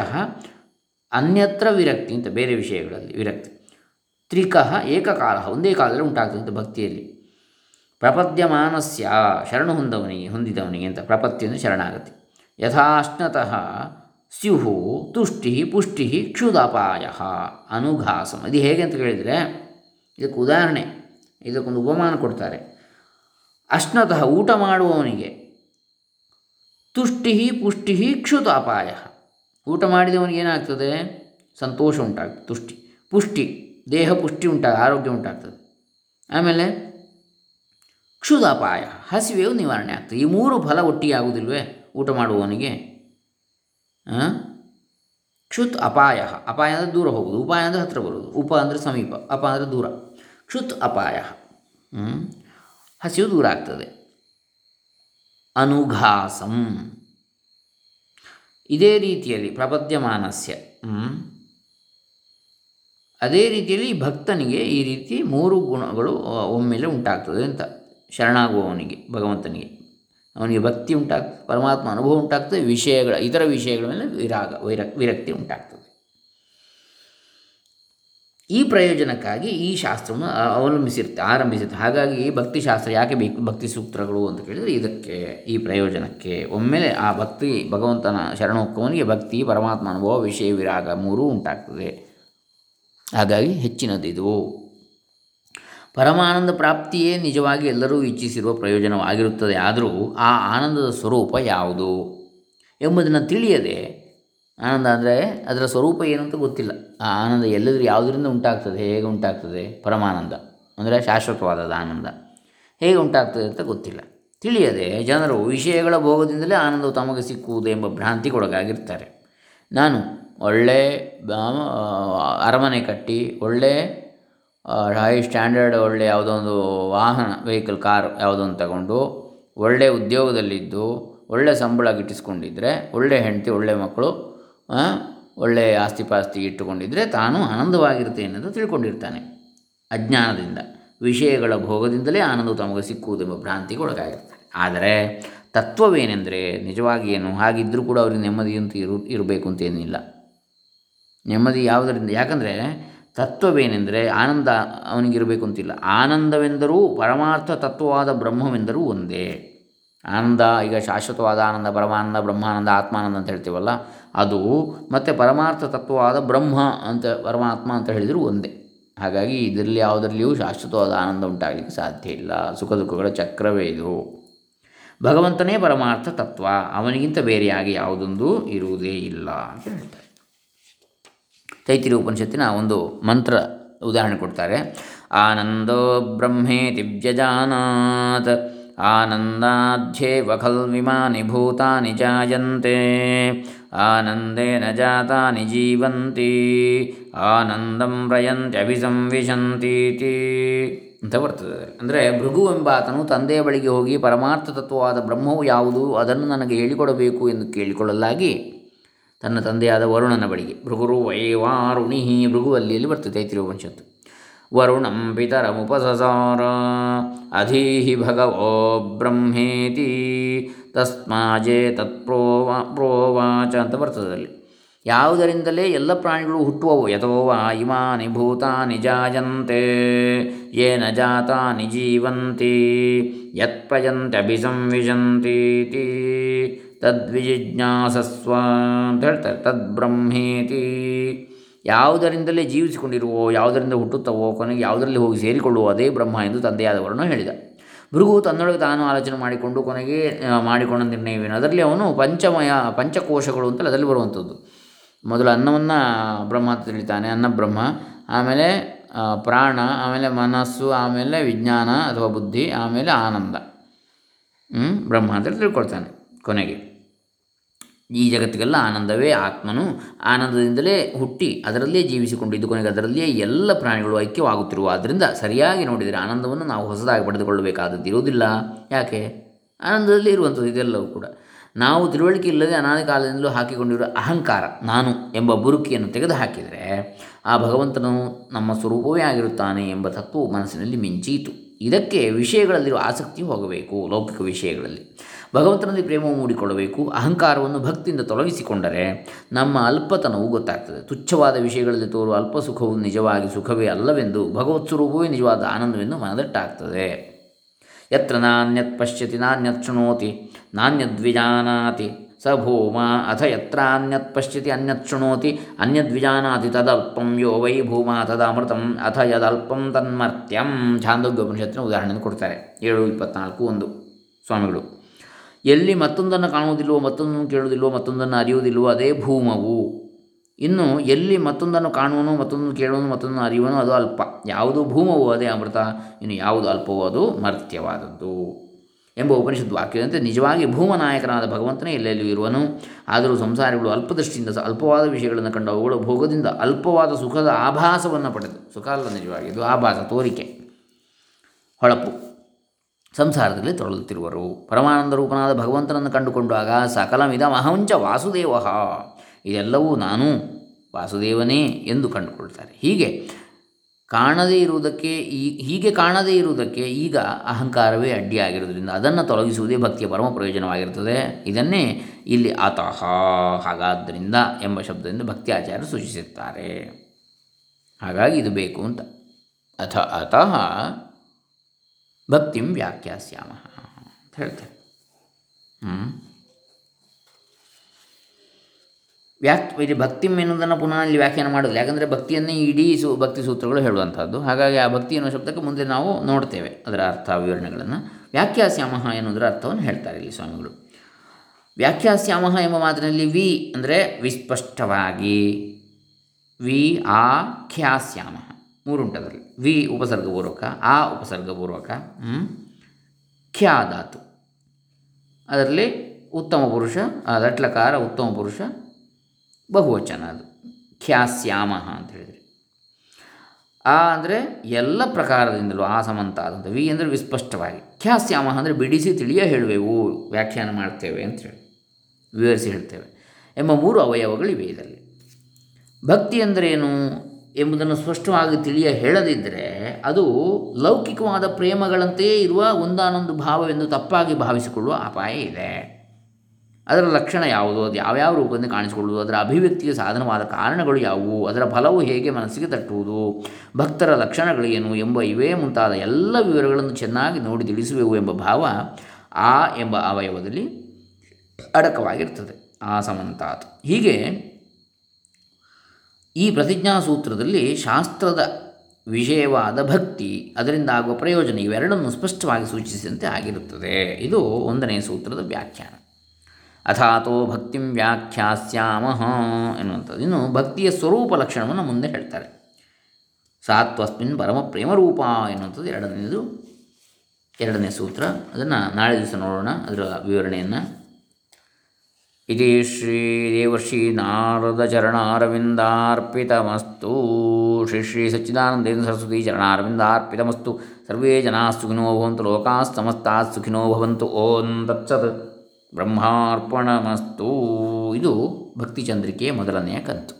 ಅನ್ಯತ್ರ ವಿರಕ್ತಿ ಅಂತ ಬೇರೆ ವಿಷಯಗಳಲ್ಲಿ ವಿರಕ್ತಿ ತ್ರಿಕಃ ಏಕಕಾಲ ಒಂದೇ ಕಾಲದಲ್ಲಿ ಉಂಟಾಗ್ತದೆ ಭಕ್ತಿಯಲ್ಲಿ. ಪ್ರಪದ್ಯಮಾನಸ್ಯ ಶರಣು ಹೊಂದವನಿಗೆ ಹೊಂದಿದವನಿಗೆ ಅಂತ ಪ್ರಪತ್ತಿಯನ್ನು ಶರಣಾಗತಿ ಯಥಾಶ್ನತಃ ಸ್ಯುಹು ತುಷ್ಟಿ ಪುಷ್ಟಿ ಕ್ಷುದಾಪಾಯ ಅನುಘಾಸಂ. ಇದು ಹೇಗೆ ಅಂತ ಕೇಳಿದರೆ ಇದಕ್ಕೆ ಉದಾಹರಣೆ, ಇದಕ್ಕೊಂದು ಉಪಮಾನ ಕೊಡ್ತಾರೆ. ಅಶ್ನತಃ ಊಟ ಮಾಡುವವನಿಗೆ, ತುಷ್ಟಿ ಪುಷ್ಟಿ ಕ್ಷುತಾಪಾಯ ಊಟ ಮಾಡಿದವನಿಗೆ ಏನಾಗ್ತದೆ, ಸಂತೋಷ ಉಂಟಾಗ್ತದೆ, ತುಷ್ಟಿ ಪುಷ್ಟಿ ದೇಹ ಪುಷ್ಟಿ ಉಂಟಾಗ ಆರೋಗ್ಯ ಉಂಟಾಗ್ತದೆ. ಆಮೇಲೆ ಕ್ಷುದಾಪಾಯ ಹಸಿವೆಯು ನಿವಾರಣೆ ಆಗ್ತದೆ. ಈ ಮೂರು ಫಲ ಒಟ್ಟಿಗೆ ಆಗುವುದಿಲ್ವೇ ಊಟ ಮಾಡುವವನಿಗೆ? ಕ್ಷುತ್ ಅಪಾಯ, ಅಪಾಯ ಅಂದರೆ ದೂರ ಹೋಗುವುದು, ಉಪಾಯ ಅಂದರೆ ಹತ್ತಿರ ಬರುವುದು, ಉಪ ಅಂದರೆ ಸಮೀಪ, ಅಪ ಅಂದರೆ ದೂರ. ಕ್ಷುತ್ ಅಪಾಯ ಹಸಿವು ದೂರ ಆಗ್ತದೆ. ಅನುಘಾಸಂ ಇದೇ ರೀತಿಯಲ್ಲಿ ಪ್ರಪದ್ಯಮಾನಸ್ಯ ಅದೇ ರೀತಿಯಲ್ಲಿ ಭಕ್ತನಿಗೆ ಈ ರೀತಿ ಮೂರು ಗುಣಗಳು ಒಮ್ಮೆಲೆ ಉಂಟಾಗ್ತದೆ ಅಂತ ಶರಣಾಗುವವನಿಗೆ, ಭಗವಂತನಿಗೆ. ಅವನಿಗೆ ಭಕ್ತಿ ಉಂಟಾಗ್ತದೆ, ಪರಮಾತ್ಮ ಅನುಭವ ಉಂಟಾಗ್ತದೆ, ವಿಷಯಗಳ ಇತರ ವಿಷಯಗಳ ಮೇಲೆ ವಿರಾಗ ವೈರಕ್ ವಿರಕ್ತಿ ಉಂಟಾಗ್ತದೆ. ಈ ಪ್ರಯೋಜನಕ್ಕಾಗಿ ಈ ಶಾಸ್ತ್ರವನ್ನು ಅವಲಂಬಿಸಿರುತ್ತೆ ಆರಂಭಿಸಿರುತ್ತೆ. ಹಾಗಾಗಿ ಈ ಭಕ್ತಿಶಾಸ್ತ್ರ ಯಾಕೆ ಬೇಕು, ಭಕ್ತಿ ಸೂತ್ರಗಳು ಅಂತ ಕೇಳಿದರೆ ಇದಕ್ಕೆ, ಈ ಪ್ರಯೋಜನಕ್ಕೆ. ಒಮ್ಮೆಲೆ ಆ ಭಕ್ತಿ, ಭಗವಂತನ ಶರಣೋಕ್ಕವನಿಗೆ ಭಕ್ತಿ, ಪರಮಾತ್ಮ ಅನುಭವ, ವಿಷಯ ವಿರಾಗ ಮೂರೂ ಉಂಟಾಗ್ತದೆ. ಹಾಗಾಗಿ ಹೆಚ್ಚಿನದಿದು ಪರಮಾನಂದ ಪ್ರಾಪ್ತಿಯೇ ನಿಜವಾಗಿ ಎಲ್ಲರೂ ಇಚ್ಛಿಸಿರುವ ಪ್ರಯೋಜನವಾಗಿರುತ್ತದೆ. ಆದರೂ ಆ ಆನಂದದ ಸ್ವರೂಪ ಯಾವುದು ಎಂಬುದನ್ನು ತಿಳಿಯದೆ, ಆನಂದ ಅಂದರೆ ಅದರ ಸ್ವರೂಪ ಏನು ಅಂತ ಗೊತ್ತಿಲ್ಲ, ಆ ಆನಂದ ಎಲ್ಲದರೂ ಯಾವುದರಿಂದ ಉಂಟಾಗ್ತದೆ, ಹೇಗೆ ಉಂಟಾಗ್ತದೆ, ಪರಮಾನಂದ ಅಂದರೆ ಶಾಶ್ವತವಾದ ಆನಂದ ಹೇಗೆ ಉಂಟಾಗ್ತದೆ ಅಂತ ಗೊತ್ತಿಲ್ಲ. ತಿಳಿಯದೆ ಜನರು ವಿಷಯಗಳ ಭೋಗದಿಂದಲೇ ಆನಂದವು ತಮಗೆ ಸಿಕ್ಕುವುದು ಎಂಬ ಭ್ರಾಂತಿಗೊಳಗಾಗಿರ್ತಾರೆ. ನಾನು ಒಳ್ಳೆ ಅರಮನೆ ಕಟ್ಟಿ, ಒಳ್ಳೆ ಹೈ ಸ್ಟ್ಯಾಂಡರ್ಡ್, ಒಳ್ಳೆ ಯಾವುದೋ ಒಂದು ವಾಹನ, ವೆಹಿಕಲ್, ಕಾರು ಯಾವುದೊಂದು ತಗೊಂಡು, ಒಳ್ಳೆಯ ಉದ್ಯೋಗದಲ್ಲಿದ್ದು, ಒಳ್ಳೆಯ ಸಂಬಳ ಗಿಟ್ಟಿಸ್ಕೊಂಡಿದ್ದರೆ, ಒಳ್ಳೆಯ ಹೆಂಡತಿ, ಒಳ್ಳೆಯ ಮಕ್ಕಳು, ಒಳ್ಳೆಯ ಆಸ್ತಿ ಪಾಸ್ತಿ ಇಟ್ಟುಕೊಂಡಿದ್ದರೆ ತಾನು ಆನಂದವಾಗಿರ್ತೇನೆ ಅಂತ ತಿಳ್ಕೊಂಡಿರ್ತಾನೆ. ಅಜ್ಞಾನದಿಂದ, ವಿಷಯಗಳ ಭೋಗದಿಂದಲೇ ಆನಂದವು ತಮಗೆ ಸಿಕ್ಕುವುದೆಂಬ ಭ್ರಾಂತಿಗೆ ಒಳಗಾಗಿರ್ತಾನೆ. ಆದರೆ ತತ್ವವೇನೆಂದರೆ ನಿಜವಾಗಿ ಏನು, ಹಾಗಿದ್ದರೂ ಕೂಡ ಅವ್ರಿಗೆ ನೆಮ್ಮದಿಯಂತೂ ಇರು ಇರಬೇಕು ಅಂತೇನಿಲ್ಲ. ನೆಮ್ಮದಿ ಯಾವುದರಿಂದ, ಯಾಕಂದರೆ ತತ್ವವೇನೆಂದರೆ ಆನಂದ ಅವನಿಗಿರಬೇಕು ಅಂತಿಲ್ಲ. ಆನಂದವೆಂದರೂ ಪರಮಾರ್ಥ ತತ್ವವಾದ ಬ್ರಹ್ಮವೆಂದರೂ ಒಂದೇ ಆನಂದ. ಈಗ ಶಾಶ್ವತವಾದ ಆನಂದ, ಪರಮಾನಂದ, ಬ್ರಹ್ಮಾನಂದ, ಆತ್ಮಾನಂದ ಅಂತ ಹೇಳ್ತೀವಲ್ಲ ಅದು, ಮತ್ತು ಪರಮಾರ್ಥ ತತ್ವವಾದ ಬ್ರಹ್ಮ ಅಂತ, ಪರಮಾತ್ಮ ಅಂತ ಹೇಳಿದರೂ ಒಂದೇ. ಹಾಗಾಗಿ ಇದರಲ್ಲಿ ಯಾವುದರಲ್ಲಿಯೂ ಶಾಶ್ವತವಾದ ಆನಂದ ಉಂಟಾಗಲಿಕ್ಕೆ ಸಾಧ್ಯ ಇಲ್ಲ. ಸುಖ ದುಃಖಗಳ ಚಕ್ರವೇ ಇದು. ಭಗವಂತನೇ ಪರಮಾರ್ಥ ತತ್ವ, ಅವನಿಗಿಂತ ಬೇರೆಯಾಗಿ ಯಾವುದೊಂದು ಇರುವುದೇ ಇಲ್ಲ ಅಂತ ಹೇಳ್ತಾರೆ. ತೈತಿರೀಯ ಉಪನಿಷತ್ತಿನ ಒಂದು ಮಂತ್ರ ಉದಾಹರಣೆ ಕೊಡ್ತಾರೆ. ಆನಂದೋ ಬ್ರಹ್ಮೇತಿ ವ್ಯಜಾನಾತ್ ಆನಂದಾಧ್ಯೇವ ಖಲ್ವಿಮಾನಿ ಭೂತಾನಿ ಜಾಯಂತೆ ಆನಂದೇನ ಜಾತಾನಿ ಜೀವಂತಿ ಆನಂದಂ ಪ್ರಯಂತ್ಯಭಿಸಂವಿಶಂತೀತಿ ಅಂತ ಬರ್ತದೆ. ಅಂದರೆ ಭೃಗು ಎಂಬಾತನು ತಂದೆಯ ಬಳಿಗೆ ಹೋಗಿ ಪರಮಾರ್ಥ ತತ್ವವಾದ ಬ್ರಹ್ಮವು ಯಾವುದು ಅದನ್ನು ನನಗೆ ಹೇಳಿಕೊಡಬೇಕು ಎಂದು ಕೇಳಿಕೊಳ್ಳಲಾಗಿ ತನ್ನ ತಂದೆಯಾದ ವರುಣನ ಬಳಿಗೆ. ಭೃಗುರು ವೈ ವಾರುಣಿಹಿ ಭೃಗು ಅಲ್ಲಿಯಲ್ಲಿ ಬರ್ತದೆ ಐತಿರುಪನಿಷತ್ತು. ವರುಣಂ ಪಿತರಮುಪಸಸಾರ ಅಧೀಹಿ ಭಗವೋ ಬ್ರಹ್ಮೇತಿ ತಸ್ಮಾಜೇ ತತ್ ಪ್ರೋವಾ ಪ್ರೋವಾಚ ಅಂತ ಬರ್ತದೆ ಅಲ್ಲಿ. ಯಾವುದರಿಂದಲೇ ಎಲ್ಲ ಪ್ರಾಣಿಗಳು ಹುಟ್ಟುವವು. ಯಥೋವಾ ಇಮಾನಿ ಭೂತಾನಿ ಜಾಯಂತೆ ಯೇನ ಜಾತಾನಿ ಜೀವಂತಿ ಯತ್ ಪ್ರಜಂತೆ ಅಭಿಸಂವಿಜಂತೀತಿ ತದ್ವಿಜಿಜ್ಞಾಸಸ್ವ ಅಂತ ಹೇಳ್ತಾರೆ. ತದ್ಬ್ರಹ್ಮೇತಿ ಯಾವುದರಿಂದಲೇ ಜೀವಿಸಿಕೊಂಡಿರುವೋ, ಯಾವುದರಿಂದ ಹುಟ್ಟುತ್ತವೋ, ಕೊನೆಗೆ ಯಾವುದರಲ್ಲಿ ಹೋಗಿ ಸೇರಿಕೊಳ್ಳುವ ಅದೇ ಬ್ರಹ್ಮ ಎಂದು ತಂದೆಯಾದವರನ್ನು ಹೇಳಿದ. ಭೃಗು ತನ್ನೊಳಗೆ ತಾನು ಆಲೋಚನೆ ಮಾಡಿಕೊಂಡು ಕೊನೆಗೆ ಮಾಡಿಕೊಂಡ ನಿರ್ಣಯವೇನು? ಅದರಲ್ಲಿ ಅವನು ಪಂಚಮಯ ಪಂಚಕೋಶಗಳು ಅಂತಲೇ ಅದರಲ್ಲಿ ಬರುವಂಥದ್ದು. ಮೊದಲು ಅನ್ನವನ್ನು ಬ್ರಹ್ಮ ಅಂತ ತಿಳಿತಾನೆ, ಅನ್ನ ಬ್ರಹ್ಮ. ಆಮೇಲೆ ಪ್ರಾಣ, ಆಮೇಲೆ ಮನಸ್ಸು, ಆಮೇಲೆ ವಿಜ್ಞಾನ ಅಥವಾ ಬುದ್ಧಿ, ಆಮೇಲೆ ಆನಂದ ಬ್ರಹ್ಮ ಅಂತೇಳಿ ತಿಳ್ಕೊಳ್ತಾನೆ. ಕೊನೆಗೆ ಈ ಜಗತ್ತಿಗೆಲ್ಲ ಆನಂದವೇ ಆತ್ಮನು. ಆನಂದದಿಂದಲೇ ಹುಟ್ಟಿ ಅದರಲ್ಲೇ ಜೀವಿಸಿಕೊಂಡಿದ್ದು ಕೊನೆಗೆ ಅದರಲ್ಲಿಯೇ ಎಲ್ಲ ಪ್ರಾಣಿಗಳು ಐಕ್ಯವಾಗುತ್ತಿರುವ. ಆದ್ದರಿಂದ ಸರಿಯಾಗಿ ನೋಡಿದರೆ ಆನಂದವನ್ನು ನಾವು ಹೊಸದಾಗಿ ಪಡೆದುಕೊಳ್ಳಬೇಕಾದದ್ದು ಇರುವುದಿಲ್ಲ. ಯಾಕೆ? ಆನಂದದಲ್ಲಿ ಇರುವಂಥದ್ದು ಇದೆಲ್ಲವೂ ಕೂಡ. ನಾವು ತಿಳುವಳಿಕೆ ಇಲ್ಲದೆ ಅನಾದಿ ಕಾಲದಿಂದಲೂ ಹಾಕಿಕೊಂಡಿರುವ ಅಹಂಕಾರ, ನಾನು ಎಂಬ ಬುರುಕಿಯನ್ನು ತೆಗೆದು ಹಾಕಿದರೆ ಆ ಭಗವಂತನು ನಮ್ಮ ಸ್ವರೂಪವೇ ಆಗಿರುತ್ತಾನೆ ಎಂಬ ತತ್ವವು ಮನಸ್ಸಿನಲ್ಲಿ ಮಿಂಚೀತು. ಇದಕ್ಕೆ ವಿಷಯಗಳಲ್ಲಿರುವ ಆಸಕ್ತಿ ಹೋಗಬೇಕು. ಲೌಕಿಕ ವಿಷಯಗಳಲ್ಲಿ ಭಗವಂತನಲ್ಲಿ ಪ್ರೇಮವು ಮೂಡಿಕೊಳ್ಳಬೇಕು. ಅಹಂಕಾರವನ್ನು ಭಕ್ತಿಯಿಂದ ತೊಲಗಿಸಿಕೊಂಡರೆ ನಮ್ಮ ಅಲ್ಪತನವು ಗೊತ್ತಾಗ್ತದೆ. ತುಚ್ಛವಾದ ವಿಷಯಗಳಲ್ಲಿ ತೋರುವ ಅಲ್ಪ ಸುಖವು ನಿಜವಾಗಿ ಸುಖವೇ ಅಲ್ಲವೆಂದು, ಭಗವತ್ ಸ್ವರೂಪವೇ ನಿಜವಾದ ಆನಂದವೆಂದು ಮನದಟ್ಟಾಗ್ತದೆ. ಯತ್ರ ನಾನ್ಯತ್ ಪಶ್ಯತಿ ನಾನ್ಯತ್ ಶೃಣೋತಿ ನಾನ್ಯದ್ವಿಜಾನಾತಿ ಸ ಭೂಮ ಅಥ ಯತ್ರ ಅನ್ಯತ್ ಪಶ್ಯತಿ ಅನ್ಯತ್ ಶೃಣೋತಿ ಅನ್ಯದ್ವಿಜಾನಾತಿ ತದಲ್ಪಂ ಯೋ ವೈ ಭೂಮ ತದಮೃತಂ ಅಥ ಯದಲ್ಪಂ ತನ್ಮರ್ತ್ಯಂ. ಛಾಂದೋಗ್ಯ ಉಪನಿಷತ್ತಿನ ಉದಾಹರಣೆಯನ್ನು ಕೊಡ್ತಾರೆ, ಏಳು ಇಪ್ಪತ್ತ್ನಾಲ್ಕು ಒಂದು. ಸ್ವಾಮಿಗಳು ಎಲ್ಲಿ ಮತ್ತೊಂದನ್ನು ಕಾಣುವುದಿಲ್ಲವೋ, ಮತ್ತೊಂದನ್ನು ಕೇಳುವುದಿಲ್ಲವೋ, ಮತ್ತೊಂದನ್ನು ಅರಿಯುವುದಿಲ್ಲವೋ ಅದೇ ಭೂಮವು. ಇನ್ನು ಎಲ್ಲಿ ಮತ್ತೊಂದನ್ನು ಕಾಣುವನು, ಮತ್ತೊಂದನ್ನು ಕೇಳುವನು, ಮತ್ತೊಂದನ್ನು ಅರಿಯುವನು ಅದು ಅಲ್ಪ. ಯಾವುದು ಭೂಮವು ಅದೇ ಅಮೃತ, ಇನ್ನು ಯಾವುದು ಅಲ್ಪವೋ ಅದು ಮರ್ತ್ಯವಾದದ್ದು ಎಂಬ ಉಪನಿಷತ್ ವಾಕ್ಯದಂತೆ ನಿಜವಾಗಿ ಭೂಮನಾಯಕನಾದ ಭಗವಂತನೇ ಎಲ್ಲೆಲ್ಲೂ ಇರುವನು. ಆದರೂ ಸಂಸಾರಿಗಳು ಅಲ್ಪದೃಷ್ಟಿಯಿಂದ ಅಲ್ಪವಾದ ವಿಷಯಗಳನ್ನು ಕಂಡು ಅವುಗಳು ಭೋಗದಿಂದ ಅಲ್ಪವಾದ ಸುಖದ ಆಭಾಸವನ್ನು ಪಡೆದು, ಸುಖ ಅಲ್ಲ ನಿಜವಾಗಿ ಇದು ಆಭಾಸ, ತೋರಿಕೆ, ಹೊಳಪು, ಸಂಸಾರದಲ್ಲಿ ತೊಳಲುತ್ತಿರುವರು. ಪರಮಾನಂದ ರೂಪನಾದ ಭಗವಂತನನ್ನು ಕಂಡುಕೊಂಡಾಗ ಸಕಲವಿದ ಮಹಂಚ ವಾಸುದೇವ, ಇದೆಲ್ಲವೂ ನಾನು ವಾಸುದೇವನೇ ಎಂದು ಕಂಡುಕೊಳ್ತಾರೆ. ಹೀಗೆ ಕಾಣದೇ ಇರುವುದಕ್ಕೆ ಈ ಹೀಗೆ ಕಾಣದೇ ಇರುವುದಕ್ಕೆ ಈಗ ಅಹಂಕಾರವೇ ಅಡ್ಡಿಯಾಗಿರುವುದರಿಂದ ಅದನ್ನು ತೊಲಗಿಸುವುದೇ ಭಕ್ತಿಯ ಪರಮ ಪ್ರಯೋಜನವಾಗಿರುತ್ತದೆ. ಇದನ್ನೇ ಇಲ್ಲಿ ಆತಃ ಹಾಗಾದ್ದರಿಂದ ಎಂಬ ಶಬ್ದದಿಂದ ಭಕ್ತಿ ಆಚಾರ್ಯರು ಸೂಚಿಸುತ್ತಾರೆ. ಹಾಗಾಗಿ ಇದು ಬೇಕು ಅಂತ ಅಥ ಅತಃ ಭಕ್ತಿಂ ವ್ಯಾಖ್ಯಾಸ್ಯಾಮ ಅಂತ ಹೇಳ್ತಾರೆ. ವ್ಯಾಕ್ ಇದು ಭಕ್ತಿಂ ಎನ್ನುವುದನ್ನು ಪುನಃ ಇಲ್ಲಿ ವ್ಯಾಖ್ಯಾನ ಮಾಡೋದು. ಯಾಕಂದರೆ ಭಕ್ತಿಯನ್ನೇ ಇಡೀ ಸು ಭಕ್ತಿ ಸೂತ್ರಗಳು ಹೇಳುವಂಥದ್ದು. ಹಾಗಾಗಿ ಆ ಭಕ್ತಿ ಎನ್ನುವ ಶಬ್ದಕ್ಕೆ ಮುಂದೆ ನಾವು ನೋಡ್ತೇವೆ ಅದರ ಅರ್ಥ ವಿವರಣೆಗಳನ್ನು. ವ್ಯಾಖ್ಯಾಸ್ಯಾಮಹ ಎನ್ನುವುದರ ಅರ್ಥವನ್ನು ಹೇಳ್ತಾರೆ ಇಲ್ಲಿ ಸ್ವಾಮಿಗಳು. ವ್ಯಾಖ್ಯಾಸ್ಯಾಮಹ ಎಂಬ ಮಾತಿನಲ್ಲಿ ವಿ ಅಂದರೆ ವಿಸ್ಪಷ್ಟವಾಗಿ, ವಿ ಆ ಖ್ಯಾಸ್ಯಾಮಹ ಮೂರುಂಟದರಲ್ಲಿ. ವಿ ಉಪಸರ್ಗಪೂರ್ವಕ, ಆ ಉಪಸರ್ಗಪೂರ್ವಕ, ಖ್ಯಾ ಧಾತು ಅದರಲ್ಲಿ ಉತ್ತಮ ಪುರುಷ ದಟ್ಲಕಾರ ಉತ್ತಮ ಪುರುಷ ಬಹುವಚನ ಅದು ಖ್ಯಾಸ್ಯಾಮ ಅಂತ ಹೇಳಿದರೆ. ಆ ಅಂದರೆ ಎಲ್ಲ ಪ್ರಕಾರದಿಂದಲೂ ಆ ಸಮಂತ ಆದಂಥ, ವಿ ಅಂದರೆ ವಿಸ್ಪಷ್ಟವಾಗಿ, ಖ್ಯಾಸ್ಯಾಮ ಅಂದರೆ ಬಿಡಿಸಿ ತಿಳಿಯ ಹೇಳುವೆವು, ವ್ಯಾಖ್ಯಾನ ಮಾಡ್ತೇವೆ ಅಂತೇಳಿ ವಿವರಿಸಿ ಹೇಳ್ತೇವೆ ಎಂಬ ಮೂರು ಅವಯವಗಳಿವೆ ಇದರಲ್ಲಿ. ಭಕ್ತಿ ಅಂದರೇನು ಎಂಬುದನ್ನು ಸ್ಪಷ್ಟವಾಗಿ ತಿಳಿಯ ಹೇಳದಿದ್ದರೆ ಅದು ಲೌಕಿಕವಾದ ಪ್ರೇಮಗಳಂತೆಯೇ ಇರುವ ಒಂದಾನೊಂದು ಭಾವವೆಂದು ತಪ್ಪಾಗಿ ಭಾವಿಸಿಕೊಳ್ಳುವ ಅಪಾಯ ಇದೆ. ಅದರ ಲಕ್ಷಣ ಯಾವುದು, ಅದು ಯಾವ್ಯಾವ ರೂಪದಿಂದ ಕಾಣಿಸಿಕೊಳ್ಳುವುದು, ಅದರ ಅಭಿವ್ಯಕ್ತಿಗೆ ಸಾಧನವಾದ ಕಾರಣಗಳು ಯಾವುವು, ಅದರ ಫಲವು ಹೇಗೆ ಮನಸ್ಸಿಗೆ ತಟ್ಟುವುದು, ಭಕ್ತರ ಲಕ್ಷಣಗಳೇನು ಎಂಬ ಇವೇ ಮುಂತಾದ ಎಲ್ಲ ವಿವರಗಳನ್ನು ಚೆನ್ನಾಗಿ ನೋಡಿ ತಿಳಿಸುವೆವು ಎಂಬ ಭಾವ ಆ ಎಂಬ ಅವಯವದಲ್ಲಿ ಅಡಕವಾಗಿರ್ತದೆ. ಆ ಸಮಂತಾತ್. ಹೀಗೆ ಈ ಪ್ರತಿಜ್ಞಾ ಸೂತ್ರದಲ್ಲಿ ಶಾಸ್ತ್ರದ ವಿಷಯವಾದ ಭಕ್ತಿ, ಅದರಿಂದ ಆಗುವ ಪ್ರಯೋಜನ ಇವೆರಡನ್ನು ಸ್ಪಷ್ಟವಾಗಿ ಸೂಚಿಸಿದಂತೆ ಆಗಿರುತ್ತದೆ. ಇದು ಒಂದನೇ ಸೂತ್ರದ ವ್ಯಾಖ್ಯಾನ. ಅಥಾತೋ ಭಕ್ತಿಂ ವ್ಯಾಖ್ಯಾಸ್ಯಾಮಃ ಎನ್ನುವಂಥದ್ದು. ಇನ್ನು ಭಕ್ತಿಯ ಸ್ವರೂಪ ಲಕ್ಷಣವನ್ನು ಮುಂದೆ ಹೇಳ್ತಾರೆ. ಸಾತ್ವಸ್ಮಿನ್ ಪರಮ ಪ್ರೇಮರೂಪ ಎನ್ನುವಂಥದ್ದು ಎರಡನೇದು, ಎರಡನೇ ಸೂತ್ರ. ಅದನ್ನು ನಾಳೆ ದಿವಸ ನೋಡೋಣ ಅದರ ವಿವರಣೆಯನ್ನು. ಇತಿ ಶ್ರೀ ದೇವರ್ಷಿ ನಾರದ ಚರಣಾರವಿಂದಾರ್ಪಿತಮಸ್ತು. ಶ್ರೀ ಶ್ರೀ ಸಚ್ಚಿದಾನಂದೇಂದ್ರ ಸರಸ್ವತಿ ಚರಣಾರವಿಂದಾರ್ಪಿತಮಸ್ತು. ಸರ್ವೇ ಜನಾಃ ಸುಖಿನೋ ಭವಂತು, ಲೋಕಾಃ ಸಮಸ್ತಾಃ ಸುಖಿನೋ ಭವಂತು. ಓಂ ತತ್ಸತ್ ಬ್ರಹ್ಮಾರ್ಪಣಮಸ್ತು. ಇದು ಭಕ್ತಿ ಚಂದ್ರಿಕೆಯ ಮೊದಲನೆಯ ಕಂತು.